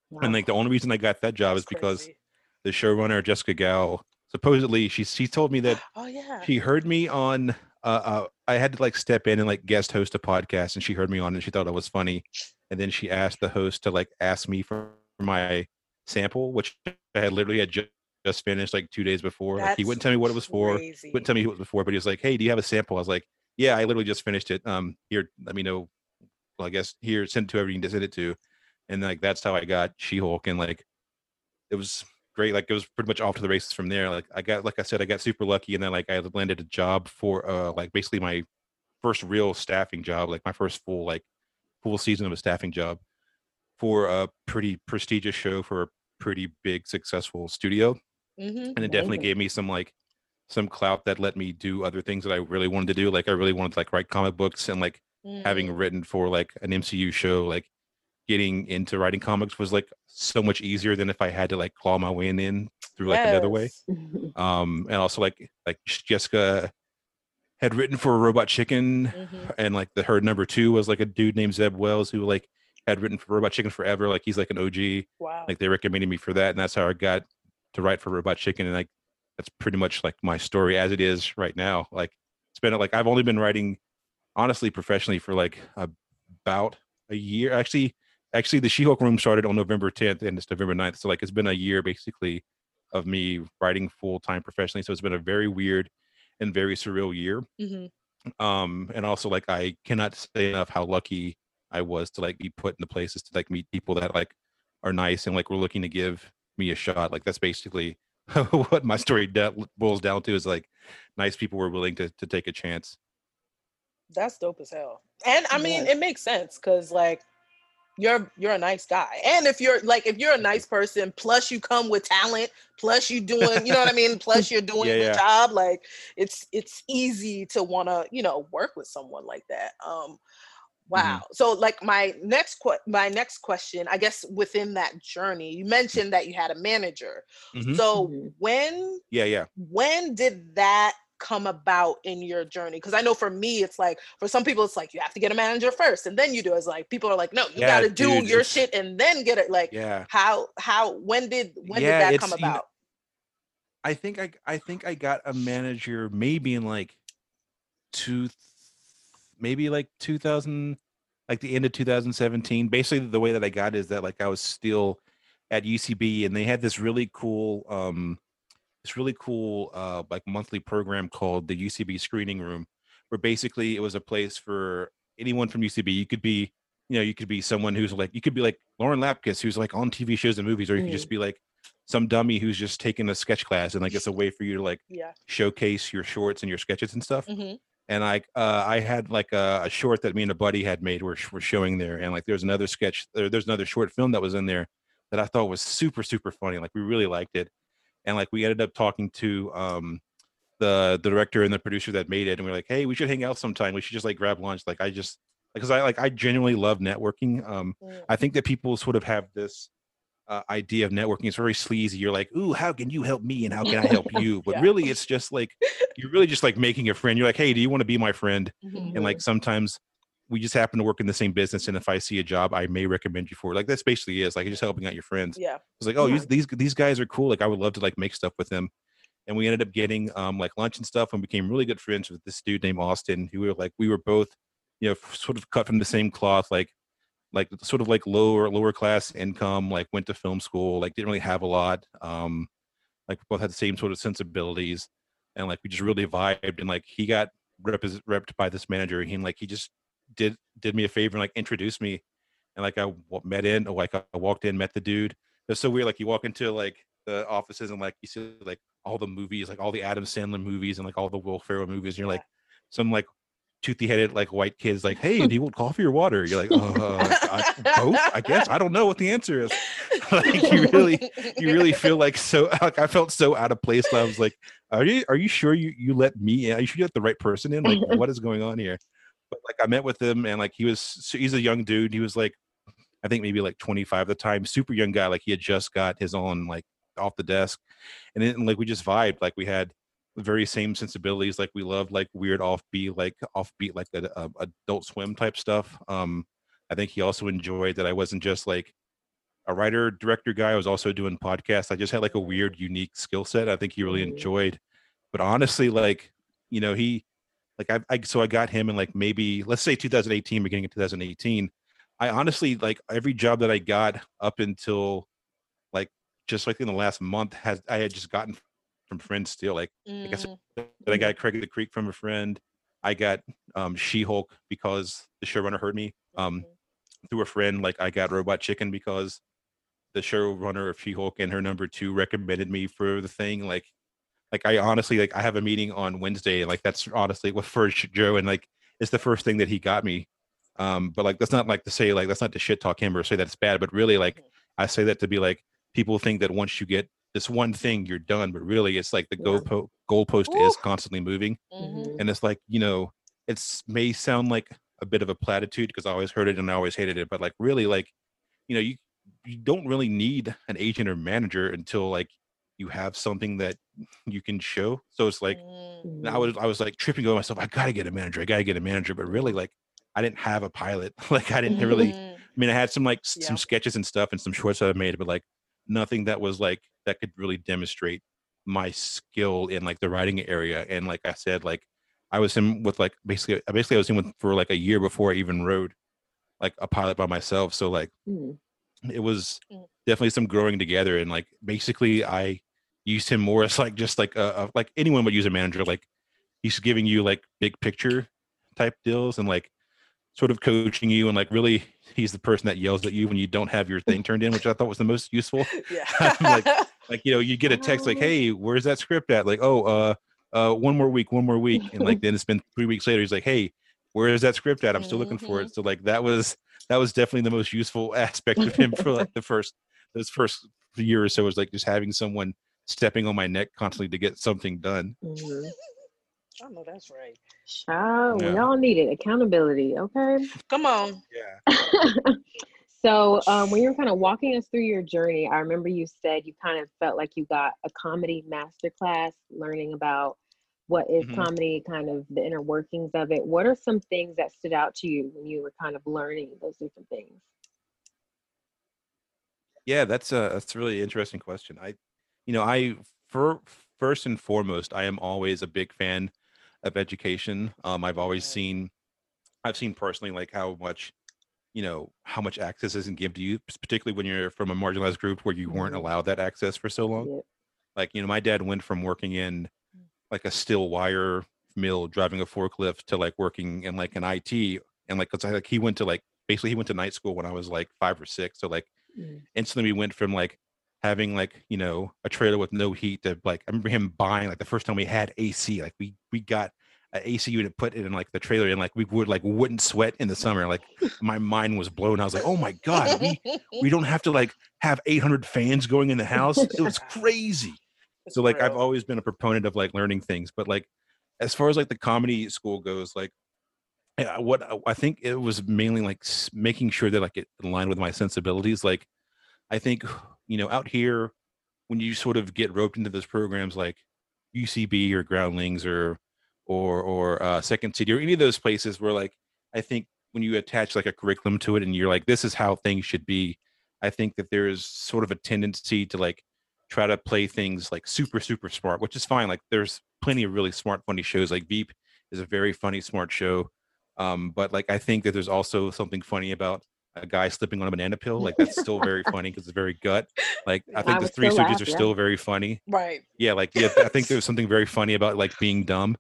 Wow. And like the only reason I got that job That's is because crazy. The showrunner, Jessica Gao, supposedly she she told me that oh, yeah. she heard me on uh, uh I had to like step in and like guest host a podcast, and she heard me on and she thought I was funny, and then she asked the host to like ask me for my sample, which I had literally had just, just finished like two days before. Like, he wouldn't tell me what it was for, crazy. wouldn't tell me who it was before, but he was like, hey, do you have a sample? I was like, yeah, I literally just finished it, um here, let me know. Well, I guess here, send it to whoever you can send it to. And like that's how I got She-Hulk, and like it was great. Like it was pretty much off to the races from there. Like I got, like I said, I got super lucky, and then like I landed a job for uh like basically my first real staffing job, like my first full like full season of a staffing job for a pretty prestigious show for a pretty big successful studio. Mm-hmm. And it definitely gave me some like some clout that let me do other things that I really wanted to do. Like I really wanted to like write comic books, and like mm. having written for like an M C U show, like getting into writing comics was like so much easier than if I had to like claw my way in, in through like yes. another way. Um, and also like, like Jessica had written for Robot Chicken, mm-hmm. and like the her number two was like a dude named Zeb Wells who like had written for Robot Chicken forever. Like he's like an O G. Wow. Like they recommended me for that, and that's how I got to write for Robot Chicken. And like, that's pretty much like my story as it is right now. Like it's been like, I've only been writing honestly professionally for like about a year. Actually, Actually, the She-Hulk room started on November tenth, and it's November ninth. So, like, it's been a year, basically, of me writing full-time professionally. So, it's been a very weird and very surreal year. Mm-hmm. Um, and also, like, I cannot say enough how lucky I was to, like, be put in the places to, like, meet people that, like, are nice and, like, were looking to give me a shot. Like, that's basically what my story de- boils down to is, like, nice people were willing to, to take a chance. That's dope as hell. And, I mean, yeah. it makes sense because, like, You're you're a nice guy. And if you're like if you're a nice person, plus you come with talent, plus you doing, you know what I mean? Plus you're doing yeah, yeah. your job, like it's it's easy to wanna, you know, work with someone like that. Um wow. Mm-hmm. So like my next que- my next question, I guess within that journey, you mentioned that you had a manager. Mm-hmm. So mm-hmm. when yeah, yeah. when did that come about in your journey? Because I know for me, it's like, for some people, it's like, you have to get a manager first and then you do. It's like, people are like, no, you yeah, gotta do dude, your shit and then get it. Like, yeah. how, how, when did, when yeah, did that come about? You know, I think I, I think I got a manager maybe in like two, maybe like two thousand, like the end of two thousand seventeen. Basically the way that I got is that like, I was still at U C B and they had this really cool, um, This really cool uh like monthly program called the U C B Screening Room, where basically it was a place for anyone from U C B. You could be, you know, you could be someone who's like, you could be like Lauren Lapkus who's like on T V shows and movies, or you mm-hmm. could just be like some dummy who's just taking a sketch class, and like it's a way for you to like yeah. showcase your shorts and your sketches and stuff. Mm-hmm. And like uh I had like a, a short that me and a buddy had made were we're showing there, and like there's another sketch there, there's another short film that was in there that I thought was super super funny. Like we really liked it. And like we ended up talking to um, the, the director and the producer that made it, and we we're like, hey, we should hang out sometime. We should just like grab lunch. Like I just, because I like I genuinely love networking. Um, yeah. I think that people sort of have this uh, idea of networking. It's very sleazy. You're like, ooh, how can you help me and how can I help you? But yeah. really, it's just like you're really just like making a friend. You're like, hey, do you want to be my friend? Mm-hmm. And like sometimes we just happen to work in the same business, and if I see a job, I may recommend you for it. Like that's basically it. It's like just helping out your friends. Yeah. It's like, oh, mm-hmm. these these guys are cool. Like I would love to like make stuff with them. And we ended up getting um, like lunch and stuff, and became really good friends with this dude named Austin, who we were like we were both, you know, sort of cut from the same cloth, like like sort of like lower lower class income, like went to film school, like didn't really have a lot. Um, like both had the same sort of sensibilities. and like we just really vibed, and like he got rep- repped by this manager, and he, like, he just did did me a favor and like introduced me, and like I met in, or like I walked in, met the dude. It's so weird, like you walk into like the offices and like you see like all the movies, like all the Adam Sandler movies and like all the Will Ferrell movies, and you're like some like toothy-headed like white kids like, hey, do you want coffee or water? You're like, oh, I, both, I guess. I don't know what the answer is. Like you really, you really feel like so. Like I felt so out of place. I was like, are you, are you sure you you let me in? Are you sure you let the right person in? Like, what is going on here? But like I met with him, and like he was, so he's a young dude. He was like, I think maybe like twenty-five at the time, super young guy. Like he had just got his own like off the desk, and then like we just vibed. Like we had the very same sensibilities. Like we loved like weird offbeat, like offbeat, like the uh, Adult Swim type stuff. Um, I think he also enjoyed that I wasn't just like a writer director guy. I was also doing podcasts. I just had like a weird, unique skill set. I think he really enjoyed. But honestly, like, you know, he like I, I so I got him in like maybe let's say two thousand eighteen, beginning of two thousand eighteen. I honestly, like every job that I got up until like just like in the last month has I had just gotten from friends still. Like, mm. like I said, that I got Craig of the Creek from a friend. I got um, She-Hulk because the showrunner heard me um, through a friend. Like I got Robot Chicken because the showrunner of She-Hulk and her number two recommended me for the thing. Like, like I honestly, like I have a meeting on Wednesday. Like that's honestly what first Joe, and like it's the first thing that he got me. Um, but like that's not like to say like that's not to shit talk him or say that's bad, but really like I say that to be like people think that once you get this one thing you're done, but really it's like the yeah. goalpost goalpost Ooh. Is constantly moving, mm-hmm. and it's like, you know, it's may sound like a bit of a platitude because I always heard it and I always hated it, but like really like, you know, you you don't really need an agent or manager until like you have something that you can show. So it's like mm-hmm. I was I was like tripping over myself. I gotta get a manager. I gotta get a manager, but really like. I didn't have a pilot. Like I didn't really, I mean, I had some like yeah. some sketches and stuff and some shorts that I made, but like nothing that was like, that could really demonstrate my skill in like the writing area. And like I said, like I was in with like, basically, basically I was in with for like a year before I even wrote like a pilot by myself. So like mm. it was definitely some growing together. And like, basically I used him more as like, just like, a, a, like anyone would use a manager. Like he's giving you like big picture type deals and like, sort of coaching you, and like really he's the person that yells at you when you don't have your thing turned in, which I thought was the most useful. Yeah. like, like, you know, you get a text like, hey, where's that script at? Like, oh, uh, uh, one more week, one more week. And like, then it's been three weeks later. He's like, hey, where is that script at? I'm still looking for it. So like, that was, that was definitely the most useful aspect of him for like the first, those first year or so was like just having someone stepping on my neck constantly to get something done. Mm-hmm. I know that's right. Oh, yeah. We all need it. Accountability, okay? Come on. Yeah. So um, when you were kind of walking us through your journey, I remember you said you kind of felt like you got a comedy masterclass, learning about what is mm-hmm. comedy, kind of the inner workings of it. What are some things that stood out to you when you were kind of learning those different things? Yeah, that's a, that's a really interesting question. I, you know, I, for first and foremost, I am always a big fan of education. Um, I've always seen, I've seen personally, like how much, you know, how much access isn't given to you, particularly when you're from a marginalized group where you weren't allowed that access for so long. Like, you know, my dad went from working in like a steel wire mill, driving a forklift, to like working in like an I T. And like, cause I like, he went to like, basically he went to night school when I was like five or six. So like instantly we went from like having like, you know, a trailer with no heat to like, I remember him buying like the first time we had A C, like we we got an A C unit to put it in like the trailer, and like we would like wouldn't sweat in the summer. Like my mind was blown. I was like, oh my God, we we don't have to like have eight hundred fans going in the house. It was crazy. So like I've always been a proponent of like learning things, but like as far as like the comedy school goes, like what I think it was mainly like making sure that like it aligned with my sensibilities. Like I think, you know, out here, when you sort of get roped into those programs like U C B or Groundlings or or or uh, Second City or any of those places where like, I think when you attach like a curriculum to it and you're like, this is how things should be, I think that there is sort of a tendency to like try to play things like super, super smart, which is fine. Like there's plenty of really smart, funny shows. Like Veep is a very funny, smart show. Um, but like, I think that there's also something funny about a guy slipping on a banana peel, like that's still very funny because it's very gut. Like I think I the Three Stooges laugh, are yeah. still very funny. Right. Yeah, like yeah, I think there's something very funny about like being dumb.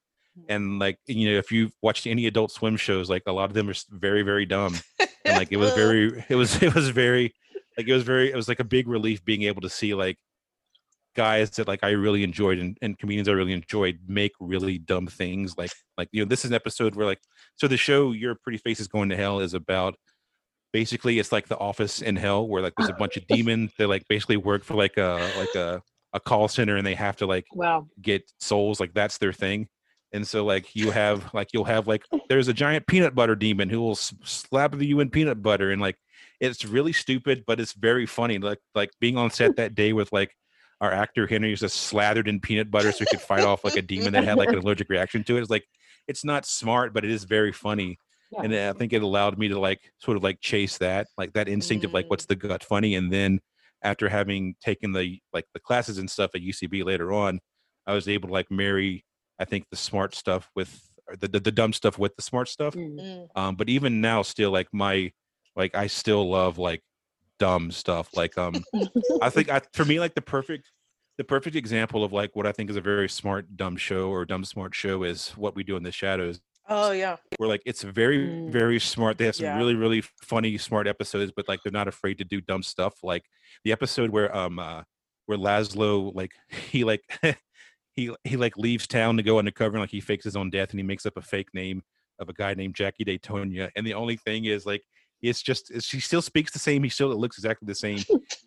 And like, you know, if you've watched any Adult Swim shows, like a lot of them are very, very dumb. And like it was very, it was, it was very, like it was very, it was like a big relief being able to see like guys that like I really enjoyed and, and comedians I really enjoyed make really dumb things. Like, like, you know, this is an episode where like, so the show Your Pretty Face Is Going to Hell is about, basically it's like The Office in hell, where like there's a bunch of demons that like basically work for like a, like a, a call center, and they have to like wow. get souls. Like that's their thing. And so like you have like you'll have like there's a giant peanut butter demon who will s- slap you in peanut butter, and like it's really stupid, but it's very funny. Like like being on set that day with like our actor Henry was just slathered in peanut butter so he could fight off like a demon that had like an allergic reaction to it. It's like it's not smart, but it is very funny. Yeah. And I think it allowed me to like sort of like chase that like that instinct mm. of like what's the gut funny. And then after having taken the like the classes and stuff at U C B later on, I was able to like marry I think the smart stuff with the, the the dumb stuff with the smart stuff. Mm-hmm. Um, but even now, still like my like I still love like dumb stuff. Like um, I think I, for me like the perfect the perfect example of like what I think is a very smart dumb show or dumb smart show is What We Do in the Shadows. Oh yeah, where like it's very mm. very smart. They have some yeah. really really funny smart episodes, but like they're not afraid to do dumb stuff. Like the episode where um uh, where Laszlo like he like. He he like leaves town to go undercover, and like he fakes his own death, and he makes up a fake name of a guy named Jackie Daytonia. And the only thing is like it's just it's, she still speaks the same. He still it looks exactly the same.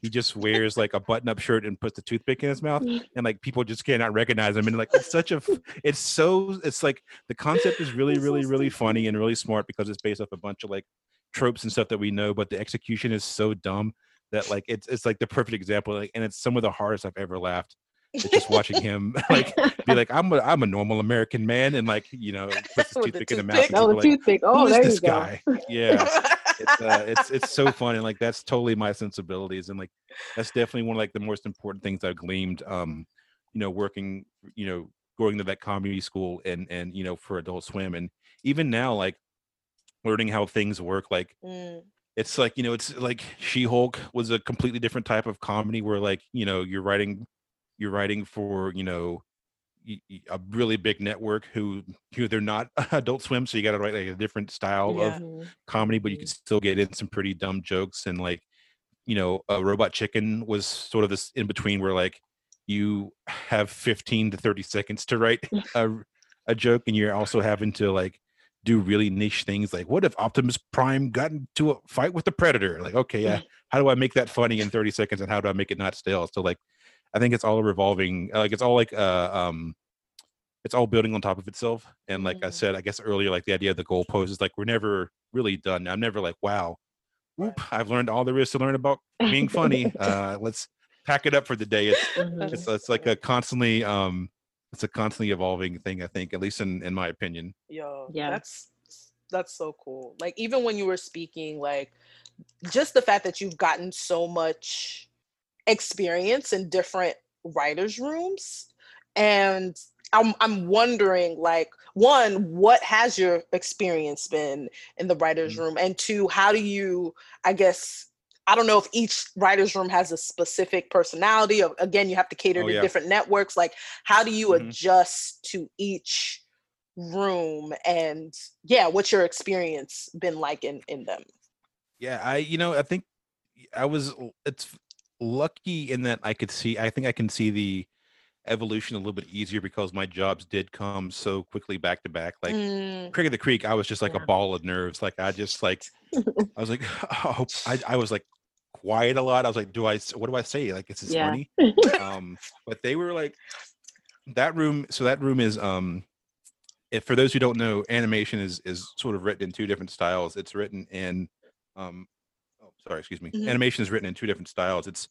He just wears like a button-up shirt and puts the toothpick in his mouth, and like people just cannot recognize him. And like it's such a it's so it's like the concept is really really really funny and really smart because it's based off a bunch of like tropes and stuff that we know, but the execution is so dumb that like it's it's like the perfect example. Like, and it's some of the hardest I've ever laughed. It's just watching him like be like I'm a I'm a normal American man, and like you know puts the toothpick in the mouth. Oh, the toothpick! Oh, there you go. Yeah, it's, uh, it's it's so fun, and like that's totally my sensibilities, and like that's definitely one of like the most important things I've gleaned. Um, you know, working, you know, going to that comedy school, and and you know for Adult Swim, and even now like learning how things work, like. Mm. It's like you know, it's like She-Hulk was a completely different type of comedy where like you know you're writing. You're writing for, you know, a really big network who, who they're not Adult Swim, so you got to write like a different style yeah. of comedy, but you can still get in some pretty dumb jokes. And like, you know, a Robot Chicken was sort of this in between where like you have fifteen to thirty seconds to write a, a joke, and you're also having to like do really niche things like what if Optimus Prime got into a fight with the Predator? Like, okay, yeah, how do I make that funny in thirty seconds, and how do I make it not stale? So like. I think it's all revolving, like it's all like, uh, um, it's all building on top of itself. And like mm-hmm. I said, I guess earlier, like the idea of the goalpost is like, we're never really done. I'm never like, wow, whoop, I've learned all there is to learn about being funny. uh, let's pack it up for the day. It's, mm-hmm. it's, it's like a constantly, um, it's a constantly evolving thing, I think, at least in, in my opinion. Yo, yeah, that's, that's so cool. Like, even when you were speaking, like just the fact that you've gotten so much experience in different writers' rooms, and I'm I'm wondering, like, one, what has your experience been in the writers' room, and two, how do you, I guess, I don't know if each writers' room has a specific personality, or again, you have to cater oh, to yeah. different networks. Like, how do you mm-hmm. adjust to each room, and yeah, what's your experience been like in in them? Yeah, I you know I think I was it's. lucky in that I could see, I think I can see the evolution a little bit easier because my jobs did come so quickly back to back. Like mm. Craig of the Creek, I was just like yeah. a ball of nerves. Like I just like, I was like, oh, I, I was like quiet a lot. I was like, do I, what do I say? Like, is this yeah. funny? um, but they were like, that room, so that room is, um, if for those who don't know, animation is is sort of written in two different styles. It's written in, um, Sorry, excuse me. Mm-hmm. Animation is written in two different styles. It's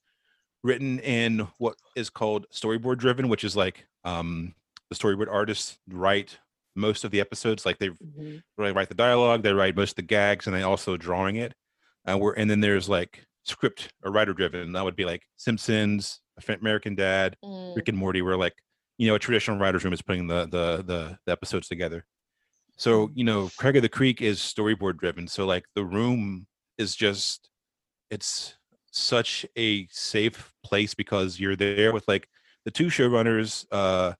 written in what is called storyboard driven, which is like um, the storyboard artists write most of the episodes. Like they mm-hmm. really write the dialogue, they write most of the gags, and they also drawing it. Uh, we're, and then there's like script or writer driven. That would be like Simpsons, American Dad, mm. Rick and Morty, where like, you know, a traditional writer's room is putting the the the, the episodes together. So, you know, Craig of the Creek is storyboard driven. So like the room is just, it's such a safe place because you're there with like the two showrunners, uh,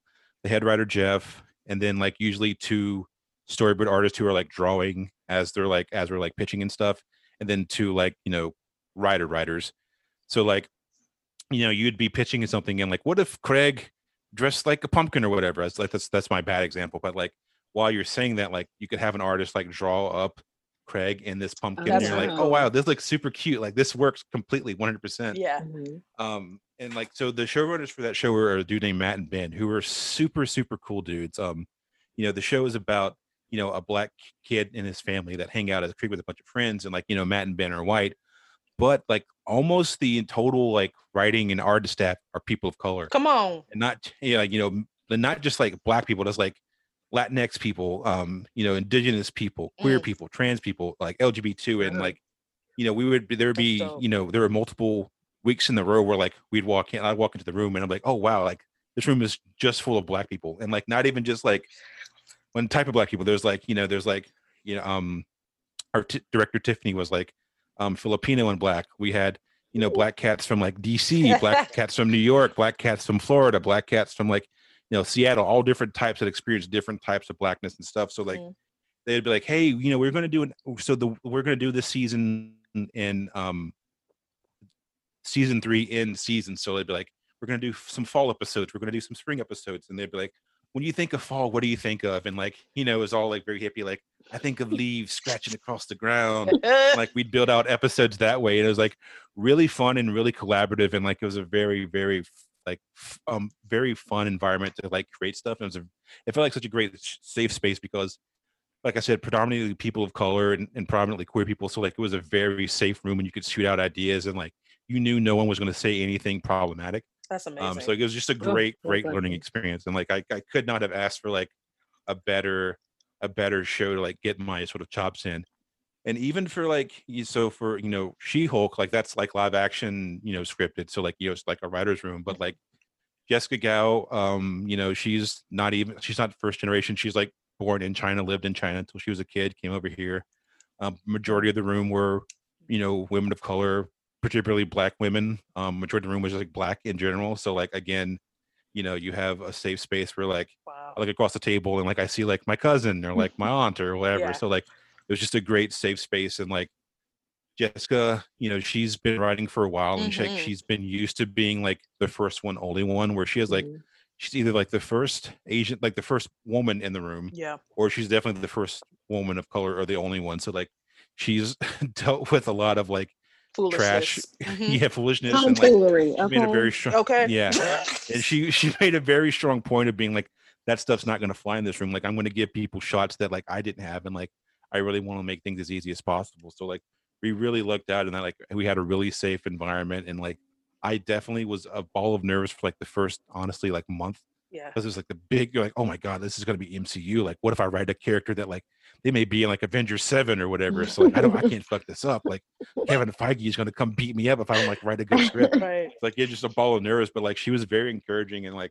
the head writer, Jeff, and then like usually two storyboard artists who are like drawing as they're like, as we're like pitching and stuff. And then two like, you know, writer writers. So like, you know, you'd be pitching something and like, what if Craig dressed like a pumpkin or whatever? I was like, that's, that's my bad example. But like, while you're saying that, like you could have an artist like draw up Craig in this pumpkin, oh, and you're like, oh wow, this looks super cute, like this works completely one hundred percent. Yeah. Mm-hmm. Um and like, so the showrunners for that show were a dude named Matt and Ben, who were super super cool dudes. Um you know, the show is about, you know, a black kid and his family that hang out at the creek with a bunch of friends, and like, you know, Matt and Ben are white, but like almost the total like writing and art staff are people of color. Come on. And not, you know, like, you know, not just like black people, that's like Latinx people, um, you know, indigenous people, queer mm. people, trans people, like L G B T, and like, you know, we would be, there would be, you know, there were multiple weeks in the row where like we'd walk in, I'd walk into the room and I'm like, oh wow, like this room is just full of black people, and like not even just like one type of black people. There's like, you know, there's like, you know, um, our t- director Tiffany was like, um, Filipino and black. We had, you know, black cats from like D C, black cats from New York, black cats from Florida, black cats from like, you know, Seattle, all different types that experience different types of blackness and stuff. So like, mm. they'd be like, hey, you know, we're going to do an, so the, we're going to do this season in um, season three in season. So they'd be like, we're going to do some fall episodes. We're going to do some spring episodes. And they'd be like, when you think of fall, what do you think of? And like, you know, it was all like very hippie. Like, I think of leaves scratching across the ground. Like we'd build out episodes that way. And it was like really fun and really collaborative. And like, it was a very, very like um very fun environment to like create stuff, and it was a, it felt like such a great safe space because like I said, predominantly people of color and, and prominently queer people, so like it was a very safe room and you could shoot out ideas and like you knew no one was going to say anything problematic. That's amazing. Um, so it was just a great great learning experience, and like I, I could not have asked for like a better a better show to like get my sort of chops in. And even for like, so for, you know, She-Hulk, like that's like live action, you know, scripted. So like, you know, it's like a writer's room, but like Jessica Gao, um, you know, she's not even, she's not first generation. She's like born in China, lived in China until she was a kid, came over here. Um, majority of the room were, you know, women of color, particularly black women. Um, majority of the room was just like black in general. So like, again, you know, you have a safe space where like, wow. I look across the table and like, I see like my cousin or like my aunt or whatever. Yeah. So like, it was just a great safe space. And like Jessica, you know, she's been writing for a while, and mm-hmm. she, she's been used to being like the first one, only one, where she has like, mm-hmm. she's either like the first Asian, like the first woman in the room, yeah, or she's definitely the first woman of color or the only one. So like she's dealt with a lot of like trash, mm-hmm. yeah, foolishness. And, like, she okay. made a very strong, okay. yeah. and she, she made a very strong point of being like, that stuff's not going to fly in this room. Like I'm going to give people shots that like I didn't have. And like, I really want to make things as easy as possible. So like we really lucked out, and that like we had a really safe environment. And like I definitely was a ball of nerves for like the first, honestly, like month. Yeah. Because it was like the big, you're like, oh my God, this is gonna be M C U. Like, what if I write a character that like they may be in like Avengers seven or whatever? So like I don't I can't fuck this up. Like Kevin Feige is gonna come beat me up if I don't like write a good script. Right. Like it's just a ball of nerves, but like she was very encouraging, and like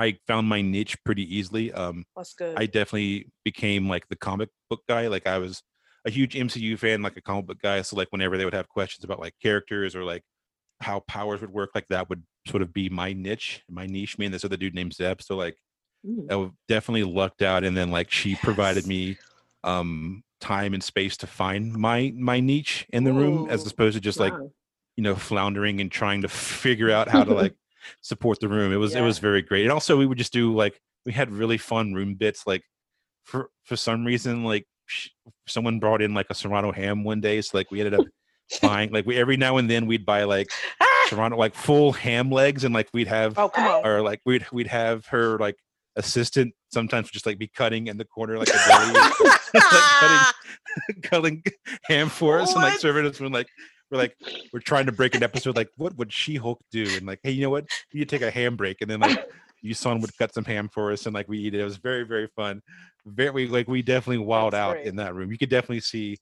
I found my niche pretty easily. Um, That's good. I definitely became like the comic book guy. Like I was a huge M C U fan, like a comic book guy. So like whenever they would have questions about like characters or like how powers would work, like that would sort of be my niche, my niche, me and this other dude named Zeb. So like Ooh. I definitely lucked out. And then like she yes. provided me um, time and space to find my my niche in the Ooh. Room, as opposed to just wow. like, you know, floundering and trying to figure out how to like, support the room. It was yeah. it was very great. And also we would just do like, we had really fun room bits. Like for for some reason, like sh- someone brought in like a Serrano ham one day, so like we ended up buying like we every now and then we'd buy like Serrano like full ham legs, and like we'd have oh, come on. Or like we'd we'd have her like assistant sometimes just like be cutting in the corner like a belly, like, cutting cutting ham for us. What? And like serving us when like We're like, we're trying to break an episode. Like, what would She-Hulk do? And like, hey, you know what? You take a ham break, and then like, Yuson would cut some ham for us, and like, we eat it. It was very, very fun. Very like, we definitely wowed out in that room. You could definitely see,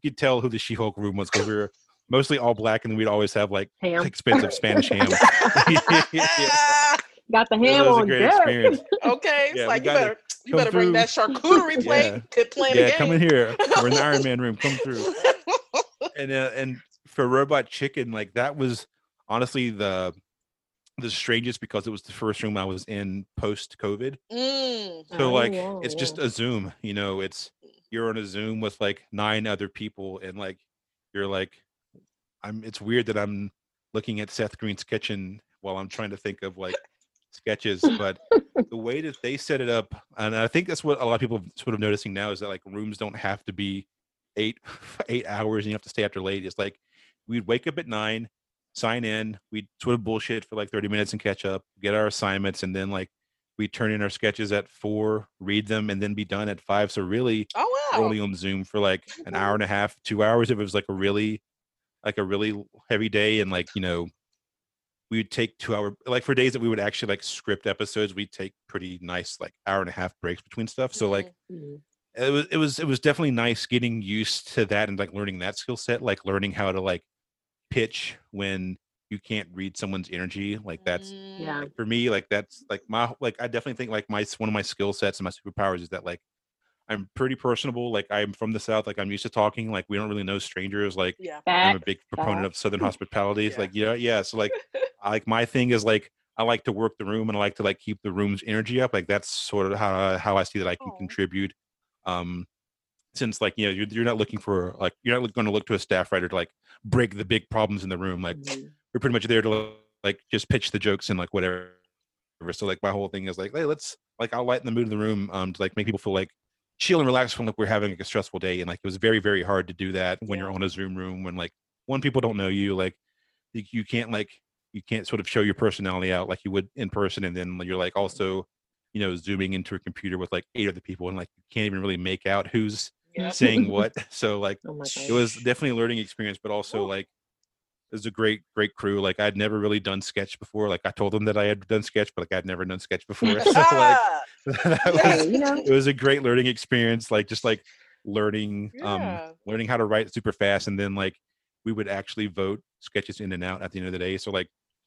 you could tell who the She-Hulk room was, because we were mostly all black, and we'd always have like ham. Expensive Spanish ham. yeah. Got the ham so on deck. Okay, yeah, it's like you better, you better bring through. That charcuterie plate. Yeah, yeah, come in here. We're in the Iron Man room. Come through. and uh, and for Robot Chicken, like that was honestly the the strangest because it was the first room I was in post COVID. Mm. So oh, like yeah, it's yeah. just a Zoom, you know. It's you're on a Zoom with like nine other people, and like you're like, I'm. It's weird that I'm looking at Seth Green's kitchen while I'm trying to think of like sketches, but the way that they set it up, and I think that's what a lot of people are sort of noticing now is that like rooms don't have to be eight eight hours and you have to stay after late. It's like we'd wake up at nine, sign in, we'd sort of bullshit for like thirty minutes and catch up, get our assignments, and then like we turn in our sketches at four, read them, and then be done at five. So really, oh, wow. we're only on Zoom for like an hour and a half, two hours if it was like a really like a really heavy day, and like, you know, we would take two hour, like for days that we would actually like script episodes, we'd take pretty nice, like hour and a half breaks between stuff. So like, mm-hmm. it was, it was, it was definitely nice getting used to that and like learning that skill set, like learning how to like pitch when you can't read someone's energy. Like that's yeah. like for me, like that's like my, like, I definitely think like my, one of my skill sets and my superpowers is that like, I'm pretty personable. Like I'm from the South. Like I'm used to talking. Like we don't really know strangers. Like yeah. I'm a big proponent Back. of Southern hospitality. Yeah. Like, yeah, yeah. So like, I, like my thing is like, I like to work the room and I like to like keep the room's energy up. Like that's sort of how, how I see that I can oh. contribute. Um, since like, you know, you're, you're not looking for like, you're not going to look to a staff writer to like break the big problems in the room. Like mm-hmm. we're pretty much there to like, just pitch the jokes and like whatever. So like my whole thing is like, hey, let's like, I'll lighten the mood of the room um, to like make people feel like chill and relax when like we're having like a stressful day. And like it was very, very hard to do that when yeah. you're on a Zoom room when like one, people don't know you, like you, you can't like you can't sort of show your personality out like you would in person, and then you're like also, you know, zooming into a computer with like eight other people and like you can't even really make out who's yeah. saying what. So like oh it was definitely a learning experience, but also oh. like it was a great, great crew. Like I'd never really done sketch before. Like I told them that I had done sketch, but like I'd never done sketch before. So like that was, you know. It was a great learning experience. Like just like learning, yeah. um, learning how to write super fast. And then like we would actually vote sketches in and out at the end of the day. So like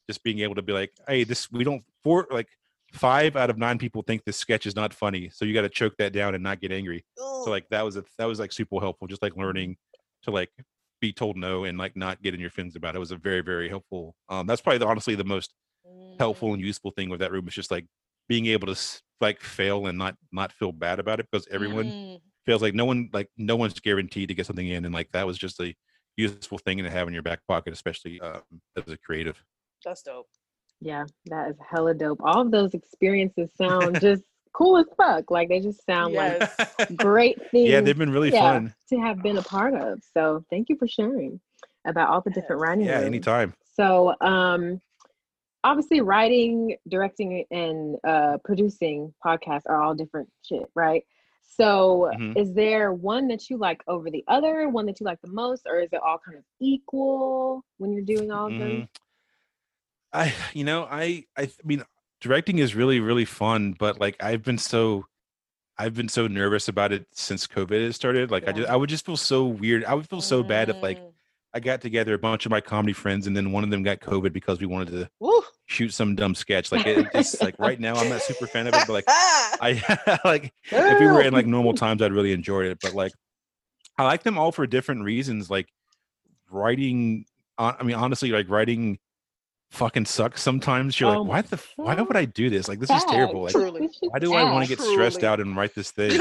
just being able to be like, hey, this, we don't, four, like five out of nine people think this sketch is not funny. So you got to choke that down and not get angry. Ooh. So like that was, a, that was like super helpful. Just like learning to like be told no and like not get in your feelings about it. It was a very, very helpful. Um, that's probably the, honestly the most helpful and useful thing with that room is just like being able to like fail and not not feel bad about it, because everyone mm. feels like no one like no one's guaranteed to get something in, and like that was just a useful thing to have in your back pocket, especially um, as a creative. That's dope. Yeah, that is hella dope. All of those experiences sound just cool as fuck. Like they just sound yes. like great things. Yeah, they've been really yeah, fun to have been a part of. So thank you for sharing about all the yes. different writing. Yeah, rooms. Anytime. So um, obviously writing, directing, and uh, producing podcasts are all different shit, right? So mm-hmm. is there one that you like over the other, one that you like the most, or is it all kind of equal when you're doing all of them? Mm. I, you know, I, I, I mean, directing is really, really fun, but like I've been so, I've been so nervous about it since COVID has started. Like yeah. I just, I would just feel so weird. I would feel so mm. bad if like I got together a bunch of my comedy friends and then one of them got COVID because we wanted to Woo. shoot some dumb sketch. Like it, it's like right now I'm not super fan of it, but like I like if we were in like normal times, I'd really enjoy it. But like I like them all for different reasons. Like writing, I mean, honestly, like writing fucking sucks sometimes. You're oh like, why the f- why would I do this? Like this is terrible. Like truly. why do I want to get truly. stressed out and write this thing?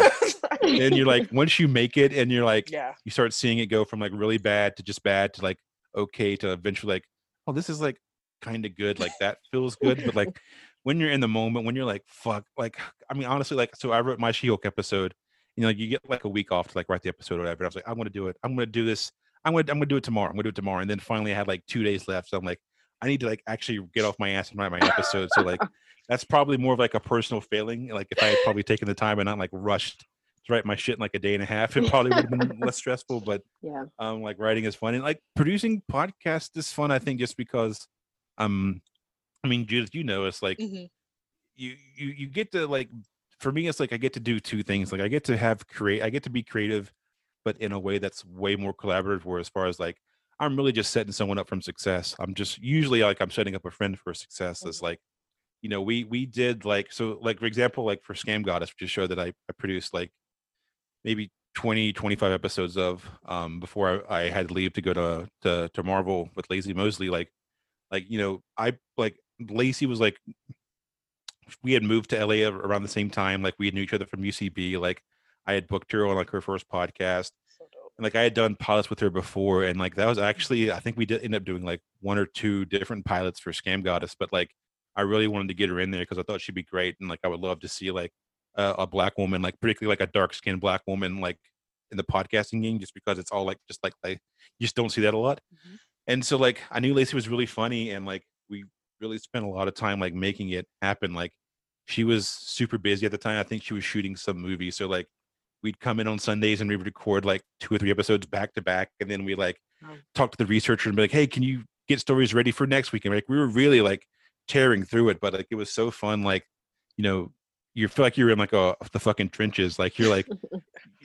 And you're like, once you make it and you're like yeah. you start seeing it go from like really bad to just bad to like okay to eventually like, oh, this is like kind of good. Like that feels good. But like when you're in the moment, when you're like, fuck, like I mean honestly, like so I wrote my She-Hulk episode, you know, like you get like a week off to like write the episode or whatever. I was like, I want to do it. I'm gonna do this. I'm gonna I'm gonna do it tomorrow. I'm gonna do it tomorrow. And then finally I had like two days left. So I'm like, I need to like actually get off my ass and write my episode. So like, that's probably more of like a personal failing. Like if I had probably taken the time and not like rushed to write my shit in like a day and a half, it probably would have been less stressful. But yeah, um, like writing is fun, and like producing podcasts is fun. I think just because, um, I mean, Judith, you know, it's like mm-hmm. you you you get to like, for me, it's like I get to do two things. Like I get to have create, I get to be creative, but in a way that's way more collaborative. Where as far as like, I'm really just setting someone up from success. I'm just usually like I'm setting up a friend for success. It's like, you know, we we did like so like for example like for Scam Goddess, which is a show that I, I produced like maybe twenty, twenty-five episodes of um, before I, I had to leave to go to, to to Marvel with Lacey Mosley. Like, like you know, I like Lacey was like, we had moved to L A around the same time. Like we knew each other from U C B. Like I had booked her on like her first podcast, so dope. And like I had done pilots with her before, and like that was actually I think we did end up doing like one or two different pilots for Scam Goddess. But like I really wanted to get her in there because I thought she'd be great, and like I would love to see like. Uh, a black woman, like particularly like a dark-skinned black woman, like in the podcasting game, just because it's all like just like like you just don't see that a lot. Mm-hmm. And so like I knew Lacey was really funny, and like we really spent a lot of time like making it happen. Like she was super busy at the time. I think she was shooting some movie, so like we'd come in on Sundays and we would record like two or three episodes back to back, and then we like oh. talk to the researcher and be like, "Hey, can you get stories ready for next week?" And like we were really like tearing through it, but like it was so fun. Like you know. You feel like you're in like a the fucking trenches. Like you're like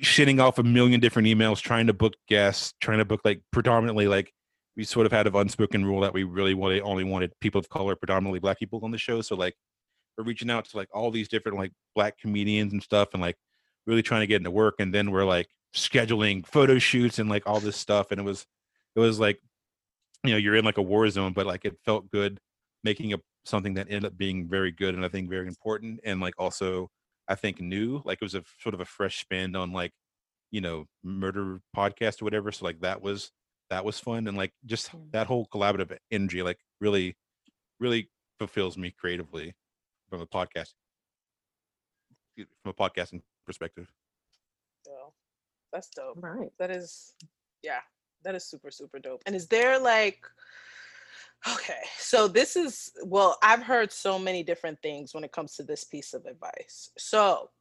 shitting off a million different emails, trying to book guests, trying to book like predominantly like we sort of had an unspoken rule that we really wanted only wanted people of color, predominantly black people on the show. So like we're reaching out to like all these different like black comedians and stuff, and like really trying to get into work. And then we're like scheduling photo shoots and like all this stuff. And it was it was like you know you're in like a war zone, but like it felt good making a. Something that ended up being very good and I think very important and like also I think new, like it was a sort of a fresh spin on like you know murder podcast or whatever, so like that was that was fun, and like just that whole collaborative energy like really really fulfills me creatively from a podcast from a podcasting perspective. Oh, that's dope. Right. That is yeah that is super super dope. And is there like okay, so this is, well, I've heard so many different things when it comes to this piece of advice. So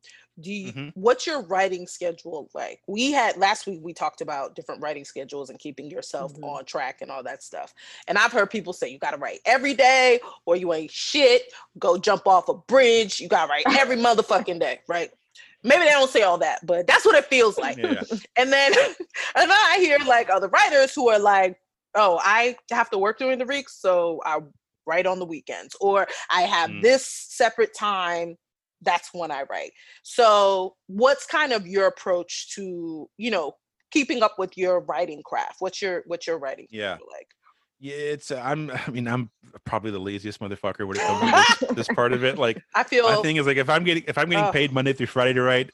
do you, mm-hmm. what's your writing schedule like? We had, last week we talked about different writing schedules and keeping yourself mm-hmm. on track and all that stuff. And I've heard people say, you got to write every day or you ain't shit, go jump off a bridge. You got to write every motherfucking day, right? Maybe they don't say all that, but that's what it feels like. Yeah. And then and I hear like other writers who are like, oh, I have to work during the week, so I write on the weekends, or I have mm. this separate time, that's when I write. So what's kind of your approach to, you know, keeping up with your writing craft? What's your, what's your writing yeah. like? Yeah, it's, uh, I'm, I mean, I'm probably the laziest motherfucker when it comes to this, this part of it. Like, I feel, my thing is like, if I'm getting, if I'm getting oh. paid Monday through Friday to write,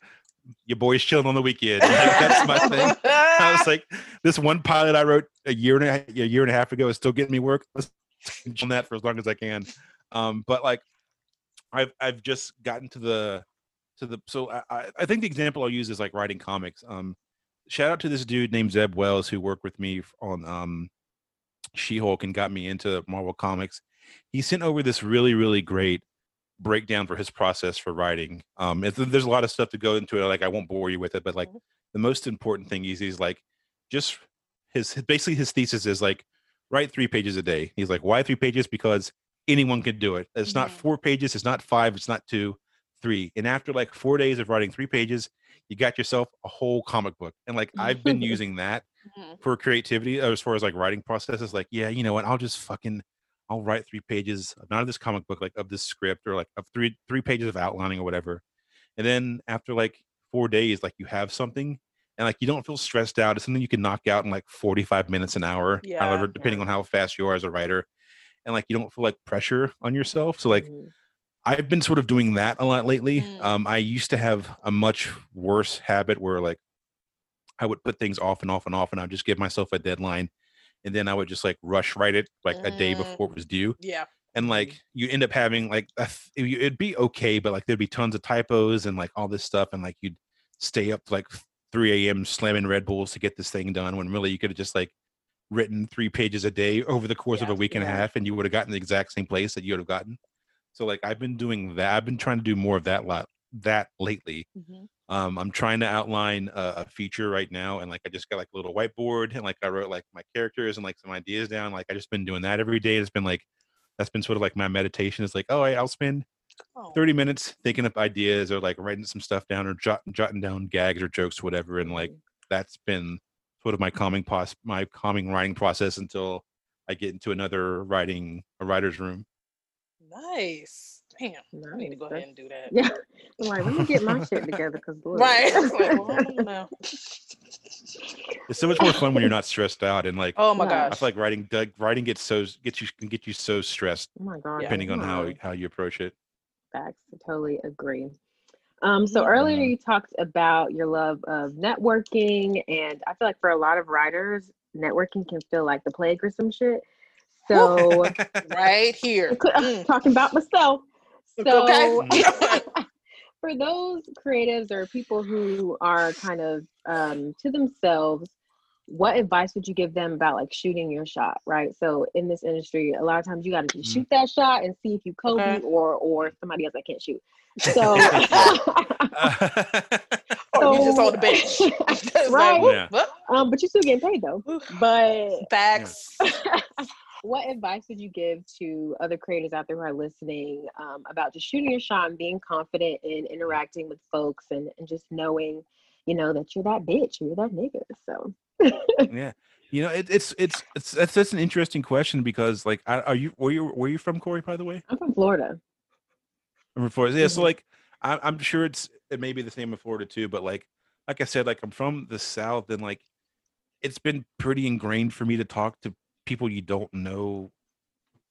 your boy's chilling on the weekend. Like, that's my thing. I was like, this one pilot I wrote a year and a, half, a year and a half ago is still getting me work. Let's on that for as long as I can. Um, but like, I've I've just gotten to the to the. So I I think the example I'll use is like writing comics. Um, shout out to this dude named Zeb Wells who worked with me on um, She-Hulk and got me into Marvel Comics. He sent over this really really great breakdown for his process for writing. Um, it, there's a lot of stuff to go into it. Like I won't bore you with it, but like the most important thing is he's like, just his basically his thesis is like, write three pages a day. He's like, why three pages? Because anyone can do it. It's mm-hmm. not four pages. It's not five. It's not two, three. And after like four days of writing three pages, you got yourself a whole comic book. And like I've been using that mm-hmm. for creativity as far as like writing processes. Like yeah, you know what? I'll just fucking. I'll write three pages, not of this comic book, like of this script or like of three three pages of outlining or whatever. And then after like four days, like you have something and like you don't feel stressed out. It's something you can knock out in like forty-five minutes, an hour, yeah, however, depending yeah. on how fast you are as a writer. And like you don't feel like pressure on yourself. So like mm. I've been sort of doing that a lot lately. Mm. Um, I used to have a much worse habit where like I would put things off and off and off and I'd just give myself a deadline. And then I would just like rush write it like a day before it was due. Yeah. And like you end up having like, a th- it'd be okay, but like there'd be tons of typos and like all this stuff. And like you'd stay up to like three a.m. slamming Red Bulls to get this thing done when really you could have just like written three pages a day over the course yeah, of a week yeah. and a half and you would have gotten the exact same place that you would have gotten. So like I've been doing that. I've been trying to do more of that lot that lately. Mm-hmm. Um, I'm trying to outline a, a feature right now. And like, I just got like a little whiteboard and like, I wrote like my characters and like some ideas down. Like I just been doing that every day. It's been like, that's been sort of like my meditation. It's like, oh, I, I'll spend thirty minutes thinking up ideas or like writing some stuff down or jot, jotting down gags or jokes, whatever. And like, that's been sort of my calming pos- my calming writing process until I get into another writing, a writer's room. Nice. damn, nice. I need to go ahead and do that. Yeah. I'm like, let me get my shit together, because right. Like, well, I don't know. It's so much more fun when you're not stressed out, and like, oh my gosh, I feel like writing writing gets so gets you can get you so stressed. Oh my god, depending yeah. on how how you approach it. Facts, I totally agree. Um, so earlier you talked about your love of networking, and I feel like for a lot of writers, networking can feel like the plague or some shit. So right here, I'm talking about myself. So okay. For those creatives or people who are kind of um, to themselves, what advice would you give them about like shooting your shot, right? So in this industry, a lot of times you got to just shoot that shot and see if you Kobe okay. or or somebody else that can't shoot. So, so you just on the bench, right? Like, yeah. Um, but you still getting paid though. But facts. What advice would you give to other creators out there who are listening um, about just shooting your shot and being confident in interacting with folks, and, and just knowing, you know, that you're that bitch, you're that nigga. So. Yeah, you know, it, it's it's it's that's, that's an interesting question, because like, are you where you where you from, Corey? By the way, I'm from Florida. I'm from Florida. Yeah, mm-hmm. So like, I, I'm sure it's it may be the same in Florida too. But like, like I said, like I'm from the South, and like, it's been pretty ingrained for me to talk to people you don't know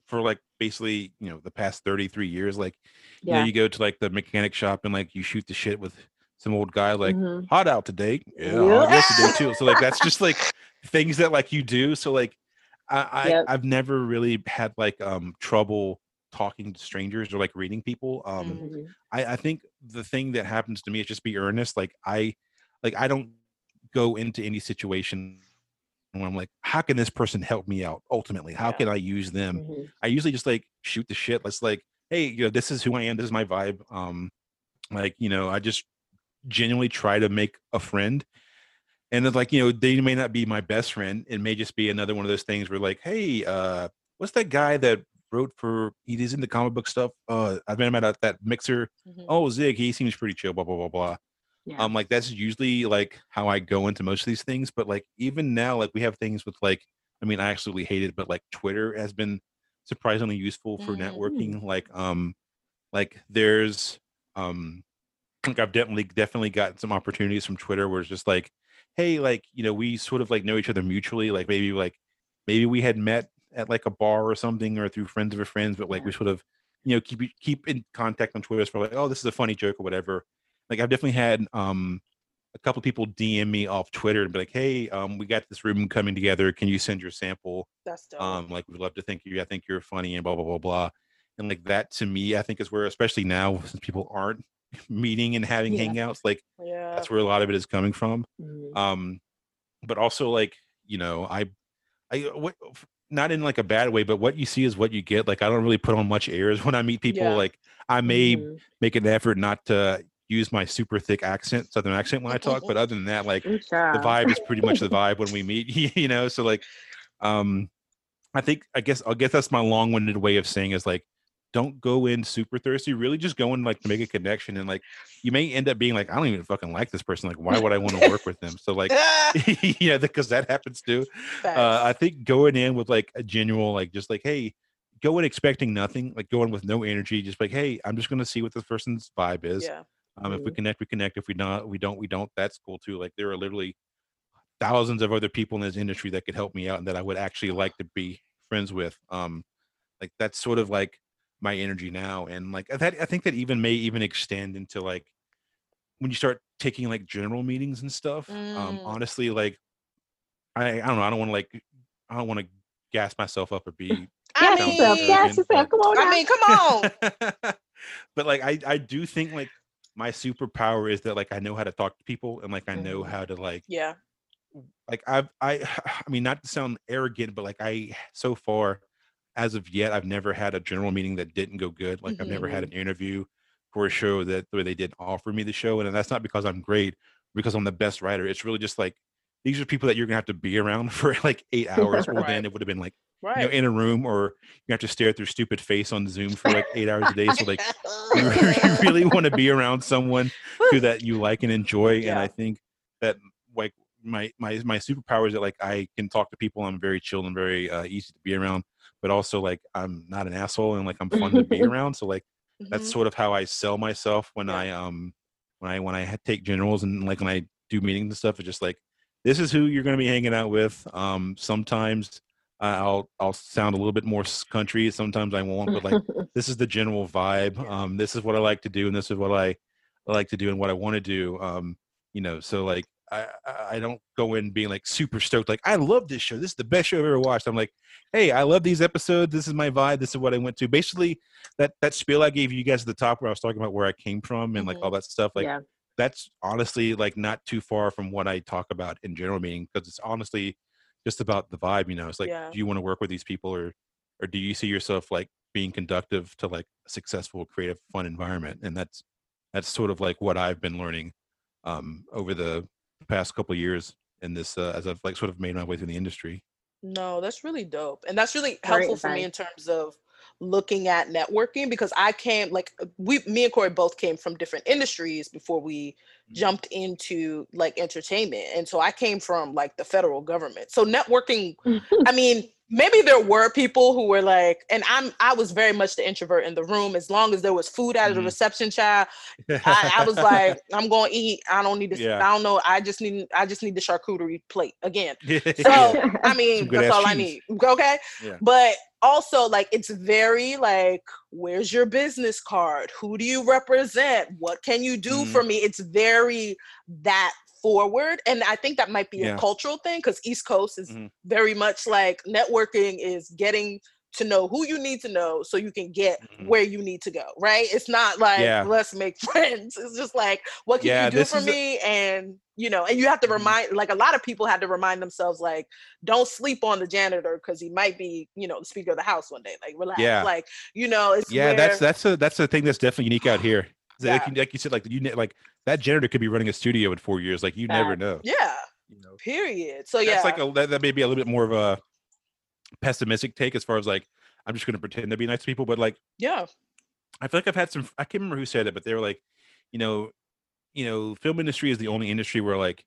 for like basically, you know, the past thirty-three years. Like, yeah. you know, you go to like the mechanic shop and like you shoot the shit with some old guy, like mm-hmm. hot out today. Yeah, yeah. Hot yesterday too. So like that's just like things that like you do. So like I, I yep. I've never really had like um trouble talking to strangers or like reading people. Um mm-hmm. I, I think the thing that happens to me is just be earnest. Like I like I don't go into any situation when I'm like, how can this person help me out ultimately? How yeah. can I use them? Mm-hmm. I usually just like shoot the shit. Let's like, hey, you know, this is who I am. This is my vibe. Um, like, you know, I just genuinely try to make a friend. And then like, you know, they may not be my best friend. It may just be another one of those things where like, hey, uh, what's that guy that wrote for, he's in the comic book stuff. Uh, I've met him at that mixer. Mm-hmm. Oh, Zig, he seems pretty chill, blah, blah, blah, blah. Yeah. Um, like that's usually like how I go into most of these things, but like even now, like we have things with like, I mean, I absolutely hate it, but like Twitter has been surprisingly useful for yeah. networking. Like, um, like there's, um, like I've definitely definitely gotten some opportunities from Twitter where it's just like, hey, like you know, we sort of like know each other mutually. Like maybe like maybe we had met at like a bar or something, or through friends of our friends, but like yeah. we sort of you know keep keep in contact on Twitter for like, oh, this is a funny joke or whatever. Like I've definitely had um, a couple of people D M me off Twitter and be like, "Hey, um, we got this room coming together. Can you send your sample? That's dope. Um, like we'd love to thank you. I think you're funny and blah blah blah blah." And like that to me, I think is where, especially now, since people aren't meeting and having yeah. hangouts, like yeah. that's where a lot of it is coming from. Mm-hmm. Um, but also like you know, I, I what, not in like a bad way, but what you see is what you get. Like I don't really put on much airs when I meet people. Yeah. Like I may mm-hmm. make an effort not to use my super thick accent, southern accent when I talk, but other than that, like the vibe is pretty much the vibe when we meet, you know? So like, um, I think, I guess, I guess that's my long winded way of saying is like, don't go in super thirsty, really just go in like to make a connection. And like, you may end up being like, I don't even fucking like this person. Like, why would I want to work with them? So like, you know, because that happens too. Uh, I think going in with like a genuine, like, just like, hey, go in expecting nothing, like go in with no energy, just like, hey, I'm just going to see what this person's vibe is. Yeah. Um, if we connect, we connect. If we not, we don't, we don't. That's cool too. Like there are literally thousands of other people in this industry that could help me out and that I would actually like to be friends with. Um, like that's sort of like my energy now. And like that, I think that even may even extend into like when you start taking like general meetings and stuff. Mm. Um, honestly, like I, I don't know. I don't want to like, I don't want to gas myself up or be. I mean, gas yourself. Come on. I mean, come on. But like I, I do think like. My superpower is that like I know how to talk to people and like I know how to like yeah like I've I I mean not to sound arrogant but like I so far as of yet I've never had a general meeting that didn't go good like mm-hmm. I've never had an interview for a show that where they didn't offer me the show, and that's not because I'm great, because I'm the best writer. It's really just like these are people that you're gonna have to be around for like eight hours right. or then it would have been like right. you know, in a room, or you have to stare at their stupid face on Zoom for like eight hours a day. So like you really want to be around someone who that you like and enjoy. Yeah. And I think that like my my my superpower is that like I can talk to people. I'm very chill and very uh, easy to be around, but also like I'm not an asshole and like I'm fun to be around. So like Mm-hmm. That's sort of how I sell myself when yeah. I um when I when I take generals and like when I do meetings and stuff. It's just like, this is who you're going to be hanging out with. Um, sometimes I'll I'll sound a little bit more country. Sometimes I won't. But like, this is the general vibe. Um, this is what I like to do, and this is what I like to do, and what I want to do. Um, you know, so like I I don't go in being like super stoked. Like, I love this show. This is the best show I've ever watched. I'm like, hey, I love these episodes. This is my vibe. This is what I went to. Basically, that that spiel I gave you guys at the top where I was talking about where I came from and mm-hmm. like all that stuff. Like. Yeah. That's honestly like not too far from what I talk about in general meeting, because it's honestly just about the vibe, you know. It's like, yeah. do you want to work with these people, or or do you see yourself like being conductive to like a successful, creative, fun environment? And that's that's sort of like what I've been learning um, over the past couple of years in this uh, as I've like sort of made my way through the industry. No, that's really dope, and that's really helpful for me in terms of looking at networking, because I came like we me and Corey both came from different industries before we jumped into like entertainment. And so I came from like the federal government, so networking I mean, maybe there were people who were like, and I'm I was very much the introvert in the room. As long as there was food out of the mm-hmm. reception, child, I, I was like, I'm gonna eat. I don't need to yeah. I don't know. I just need I just need the charcuterie plate again. So I mean, that's all cheese. I need. Okay. Yeah. But also, like, it's very like, where's your business card? Who do you represent? What can you do mm-hmm. for me? It's very that forward. And I think that might be yeah. a cultural thing, because East Coast is mm-hmm. very much like networking is getting to know who you need to know so you can get mm-hmm. where you need to go, right? It's not like, yeah. let's make friends. It's just like, what can yeah, you do for me? A- and, you know, and you have to remind, like a lot of people had to remind themselves, like, don't sleep on the janitor because he might be, you know, the speaker of the house one day. Like, relax. Yeah. Like, you know, it's Yeah, where- that's that's a, that's a thing that's definitely unique out here. Yeah. Like, like you said, like, you ne- like that janitor could be running a studio in four years. Like, you uh, never know. Yeah, you know? Period. So, yeah. That's like a, that, that may be a little bit more of a pessimistic take as far as like, I'm just going to pretend to be nice to people, but like, yeah, I feel like I've had some, I can't remember who said it, but they were like, you know, you know, film industry is the only industry where like,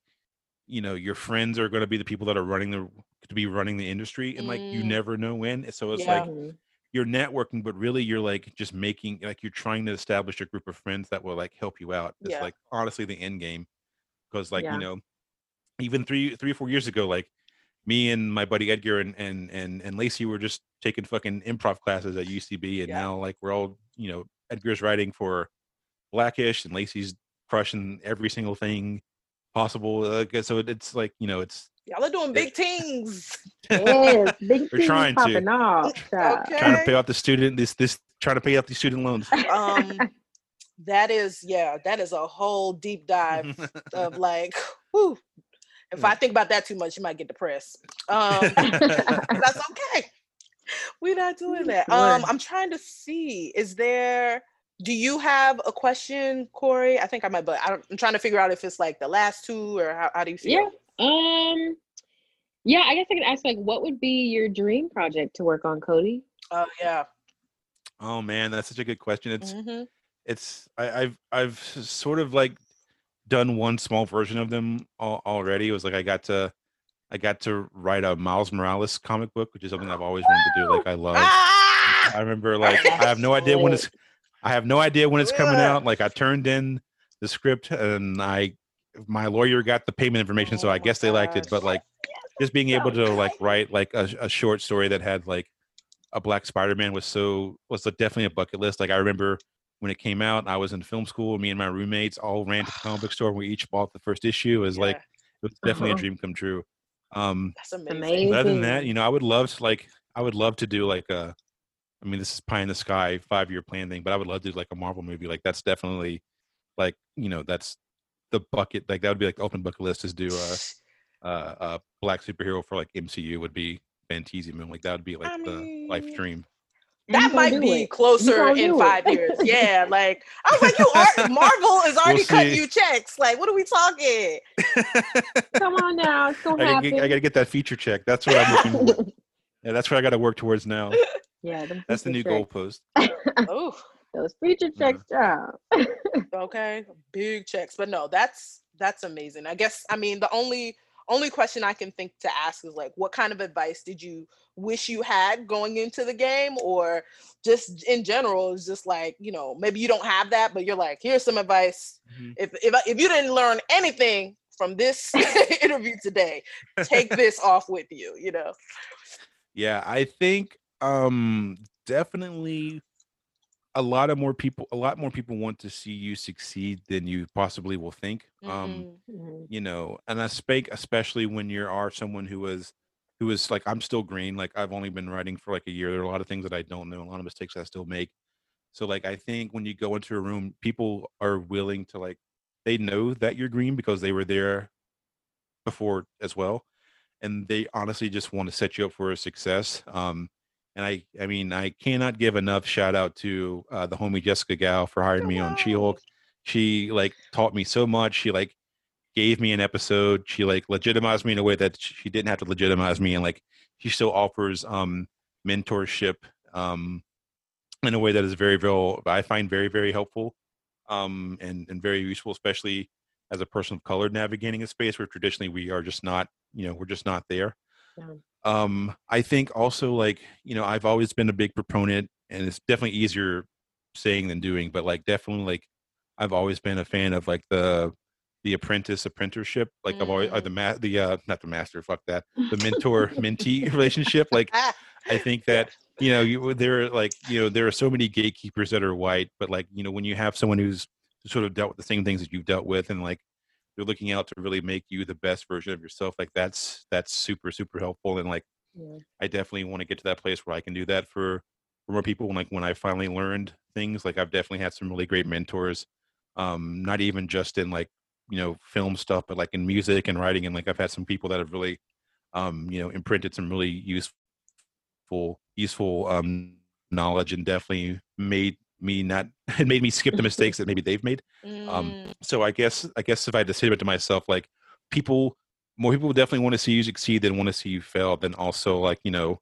you know, your friends are going to be the people that are running the, to be running the industry. And like, mm. you never know when. So it's yeah. like, you're networking, but really you're like just making, like you're trying to establish a group of friends that will like help you out. It's yeah. like, honestly, the end game. Because like, yeah. you know, even three, three or four years ago, like, me and my buddy Edgar and and and and Lacey were just taking fucking improv classes at U C B, and yeah. now like we're all, you know, Edgar's writing for Blackish, and Lacey's crushing every single thing possible. Uh, so it, it's like, you know, it's y'all are doing big things. Yes, big things trying to off. Okay. Trying to pay off the student this this trying to pay off the student loans. Um, that is yeah, that is a whole deep dive of like, whoo. If I think about that too much, you might get depressed. Um, that's okay. We're not doing that. Um, I'm trying to see. Is there? Do you have a question, Corey? I think I might, but I don't, I'm trying to figure out if it's like the last two or how, how do you feel? Yeah. Um. Yeah, I guess I could ask like, what would be your dream project to work on, Cody? Oh uh, yeah. Oh man, that's such a good question. It's mm-hmm. it's I, I've I've sort of like. done one small version of them all, already. It was like I got to, I got to write a Miles Morales comic book, which is something I've always wanted to do. Like I love. Ah! I remember like I have no idea when it's, I have no idea when it's coming out. Like I turned in the script and I, my lawyer got the payment information, so I guess they liked it. But like just being able to like write like a, a short story that had like a Black Spider-Man was so was definitely a bucket list. Like I remember. When it came out, I was in film school. Me and my roommates all ran to the comic book store. We each bought the first issue. It was yeah. like, it was definitely uh-huh. a dream come true. Um, That's amazing. Other than that, you know, I would love to like, I would love to do like a, I mean, this is pie in the sky, five-year plan thing, but I would love to do like a Marvel movie. Like that's definitely like, you know, that's the bucket. Like that would be like open bucket list is do a, a, a Black superhero for like M C U would be Fantasy. Like that would be like I the mean... life dream. That might be it. Closer in five it. years. Yeah, like I was like, you are Marvel is already we'll cutting you checks. Like, what are we talking? Come on now, it's gonna I happen. Gotta get, I gotta get that feature check. That's what I'm looking for. Yeah, that's what I gotta work towards now. Yeah, that's the new goalpost. Oh, those feature checks, yeah. job. Okay, big checks, but no, that's that's amazing. I guess I mean the only only question I can think to ask is like, what kind of advice did you wish you had going into the game? Or just in general, it's just like, you know, maybe you don't have that, but you're like, here's some advice. Mm-hmm. If, if if you didn't learn anything from this interview today, take this off with you, you know? Yeah, I think um, definitely a lot of more people, a lot more people want to see you succeed than you possibly will think. Mm-hmm. Um, mm-hmm. You know, and I speak, especially when you are someone who is, who is like, I'm still green. Like I've only been writing for like a year. There are a lot of things that I don't know, a lot of mistakes I still make. So like, I think when you go into a room, people are willing to like, they know that you're green because they were there before as well. And they honestly just want to set you up for a success. Um, and I, I mean, I cannot give enough shout out to uh, the homie Jessica Gao for hiring me on She-Hulk. She like taught me so much. She like gave me an episode. She like legitimized me in a way that she didn't have to legitimize me. And like, she still offers um, mentorship um, in a way that is very, very, I find very, very helpful. Um, and, and very useful, especially as a person of color navigating a space where traditionally we are just not, you know, we're just not there. Yeah. Um, I think also like, you know, I've always been a big proponent, and it's definitely easier saying than doing, but like definitely like I've always been a fan of like the, the apprentice apprenticeship. Like mm. I've always, or the, ma- the uh, not the master, fuck that, the mentor mentee relationship. Like I think that you know, you, there are like, you know, there are so many gatekeepers that are white, but like, you know, when you have someone who's sort of dealt with the same things that you've dealt with, and like, they're looking out to really make you the best version of yourself, like that's, that's super, super helpful. And like, yeah. I definitely want to get to that place where I can do that for, for more people. And like, when I finally learned things, like I've definitely had some really great mentors, um, not even just in like, you know, film stuff, but like in music and writing. And like, I've had some people that have really, um, you know, imprinted some really useful, Useful, useful um, knowledge, and definitely made me not. It made me skip the mistakes that maybe they've made. Mm. Um, so I guess, I guess if I had to say it to myself, like people, more people definitely want to see you succeed than want to see you fail. Then also, like you know,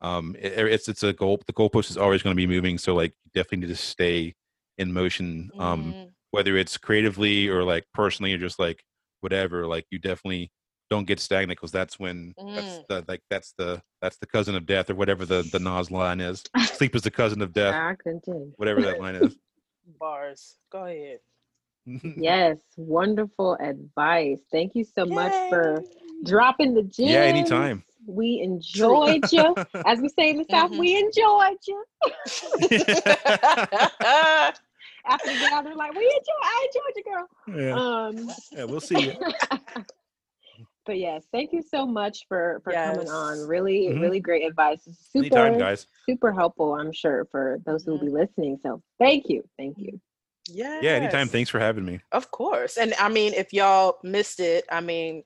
um, it, it's it's a goal. The goalpost is always going to be moving. So like, you definitely need to stay in motion, um, mm. whether it's creatively or like personally or just like whatever. Like you definitely. Don't get stagnant, because that's when mm. that's the, like that's the that's the cousin of death, or whatever the the Nas line is. Sleep is the cousin of death. I continue. Whatever that line is. Bars. Go ahead. Yes, wonderful advice. Thank you so Yay. Much for dropping the gems. Yeah, anytime. We enjoyed you. As we say in the South, mm-hmm. we enjoyed you. After the gathering, like we enjoyed. I enjoyed you, girl. Yeah. Um, yeah, we'll see you. But yes, thank you so much for, for yes. coming on. Really, mm-hmm. really great advice. Super, Anytime, guys. Super helpful, I'm sure, for those who will be listening. So thank you. Thank you. Yeah. Yeah, anytime. Thanks for having me. Of course. And I mean, if y'all missed it, I mean,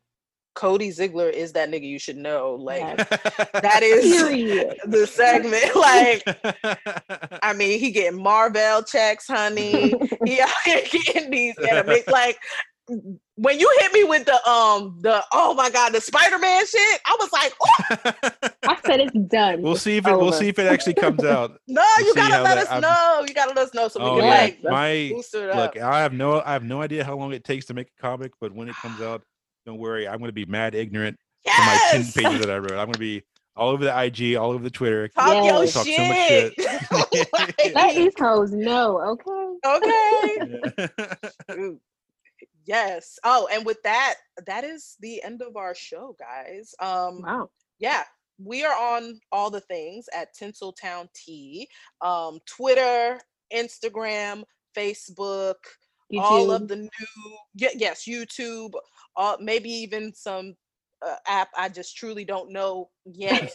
Cody Ziegler is that nigga you should know. Like, yes. that is Period. The segment. Like, I mean, he getting Marvel checks, honey. He out here getting these anime, like, when you hit me with the um the oh my god the Spider-Man shit, I was like, oh! I said it's done. We'll see if it, we'll see if it actually comes out. No, we'll you gotta let us I'm... know. You gotta let us know so we oh, can yeah. like my boost it up. Look, I have no I have no idea how long it takes to make a comic, but when it comes out, don't worry, I'm gonna be mad ignorant yes! to my ten pages that I wrote. I'm gonna be all over the I G, all over the Twitter. Talk yes. your shit. So much shit. Like... Let East Coast know, okay? Okay. Yeah. Yes. Oh, and with that, that is the end of our show, guys. Um, wow. Yeah. We are on all the things at Tinseltown Tea. Um, Twitter, Instagram, Facebook, YouTube. All of the new, yes, YouTube, uh, maybe even some uh, app I just truly don't know yet.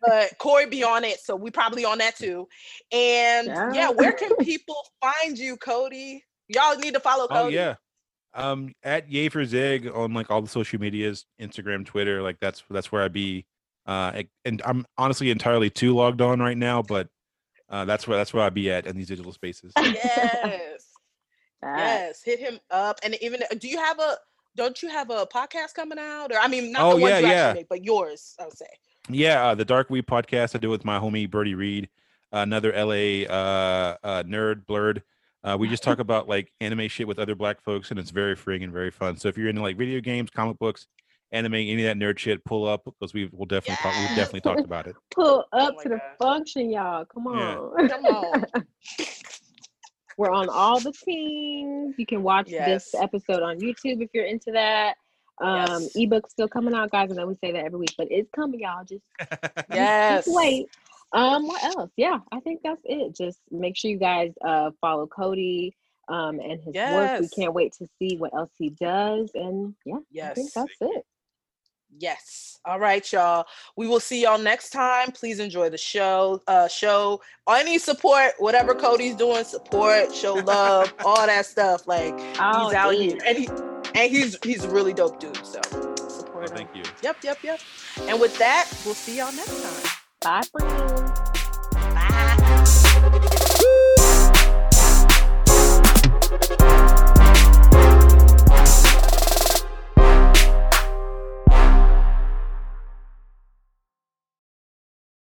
But Corey be on it, so we probably on that too. And yeah, yeah where can people find you, Cody? Y'all need to follow Cody. Oh, yeah. Um, at Yay for Zig on like all the social medias, Instagram, Twitter, like that's that's where I be. Uh, and I'm honestly entirely too logged on right now, but uh, that's where that's where I be at in these digital spaces. Yes, yes, hit him up. And even do you have a don't you have a podcast coming out? Or I mean, not oh, the ones yeah, you yeah. actually make, but yours, I would say. Yeah, uh, the Dark Weed podcast I do with my homie Birdie Reed, uh, another L A uh, uh, nerd blurred. Uh, we just talk about like anime shit with other black folks, and it's very freeing and very fun. So if you're into like video games, comic books, animating any of that nerd shit, pull up, because we will definitely yeah. talk, we've definitely talked about it. Pull up oh to the God. function, y'all. Come on. Yeah. Come on. We're on all the teams. You can watch yes. this episode on YouTube if you're into that. Um, yes. Ebook's still coming out, guys. I know we say that every week, but it's coming, y'all. Just, yes. just wait. Um, what else? Yeah, I think that's it. Just make sure you guys uh, follow Cody um, and his yes. work. We can't wait to see what else he does. And yeah, yes. I think that's it. Yes. All right, y'all. We will see y'all next time. Please enjoy the show. Uh, show any support, whatever Cody's doing, support, show love, all that stuff. Like oh, he's out dude. here, and he and he's he's a really dope dude. So support. Oh, thank him. you. Yep, yep, yep. And with that, we'll see y'all next time. Bye, friends.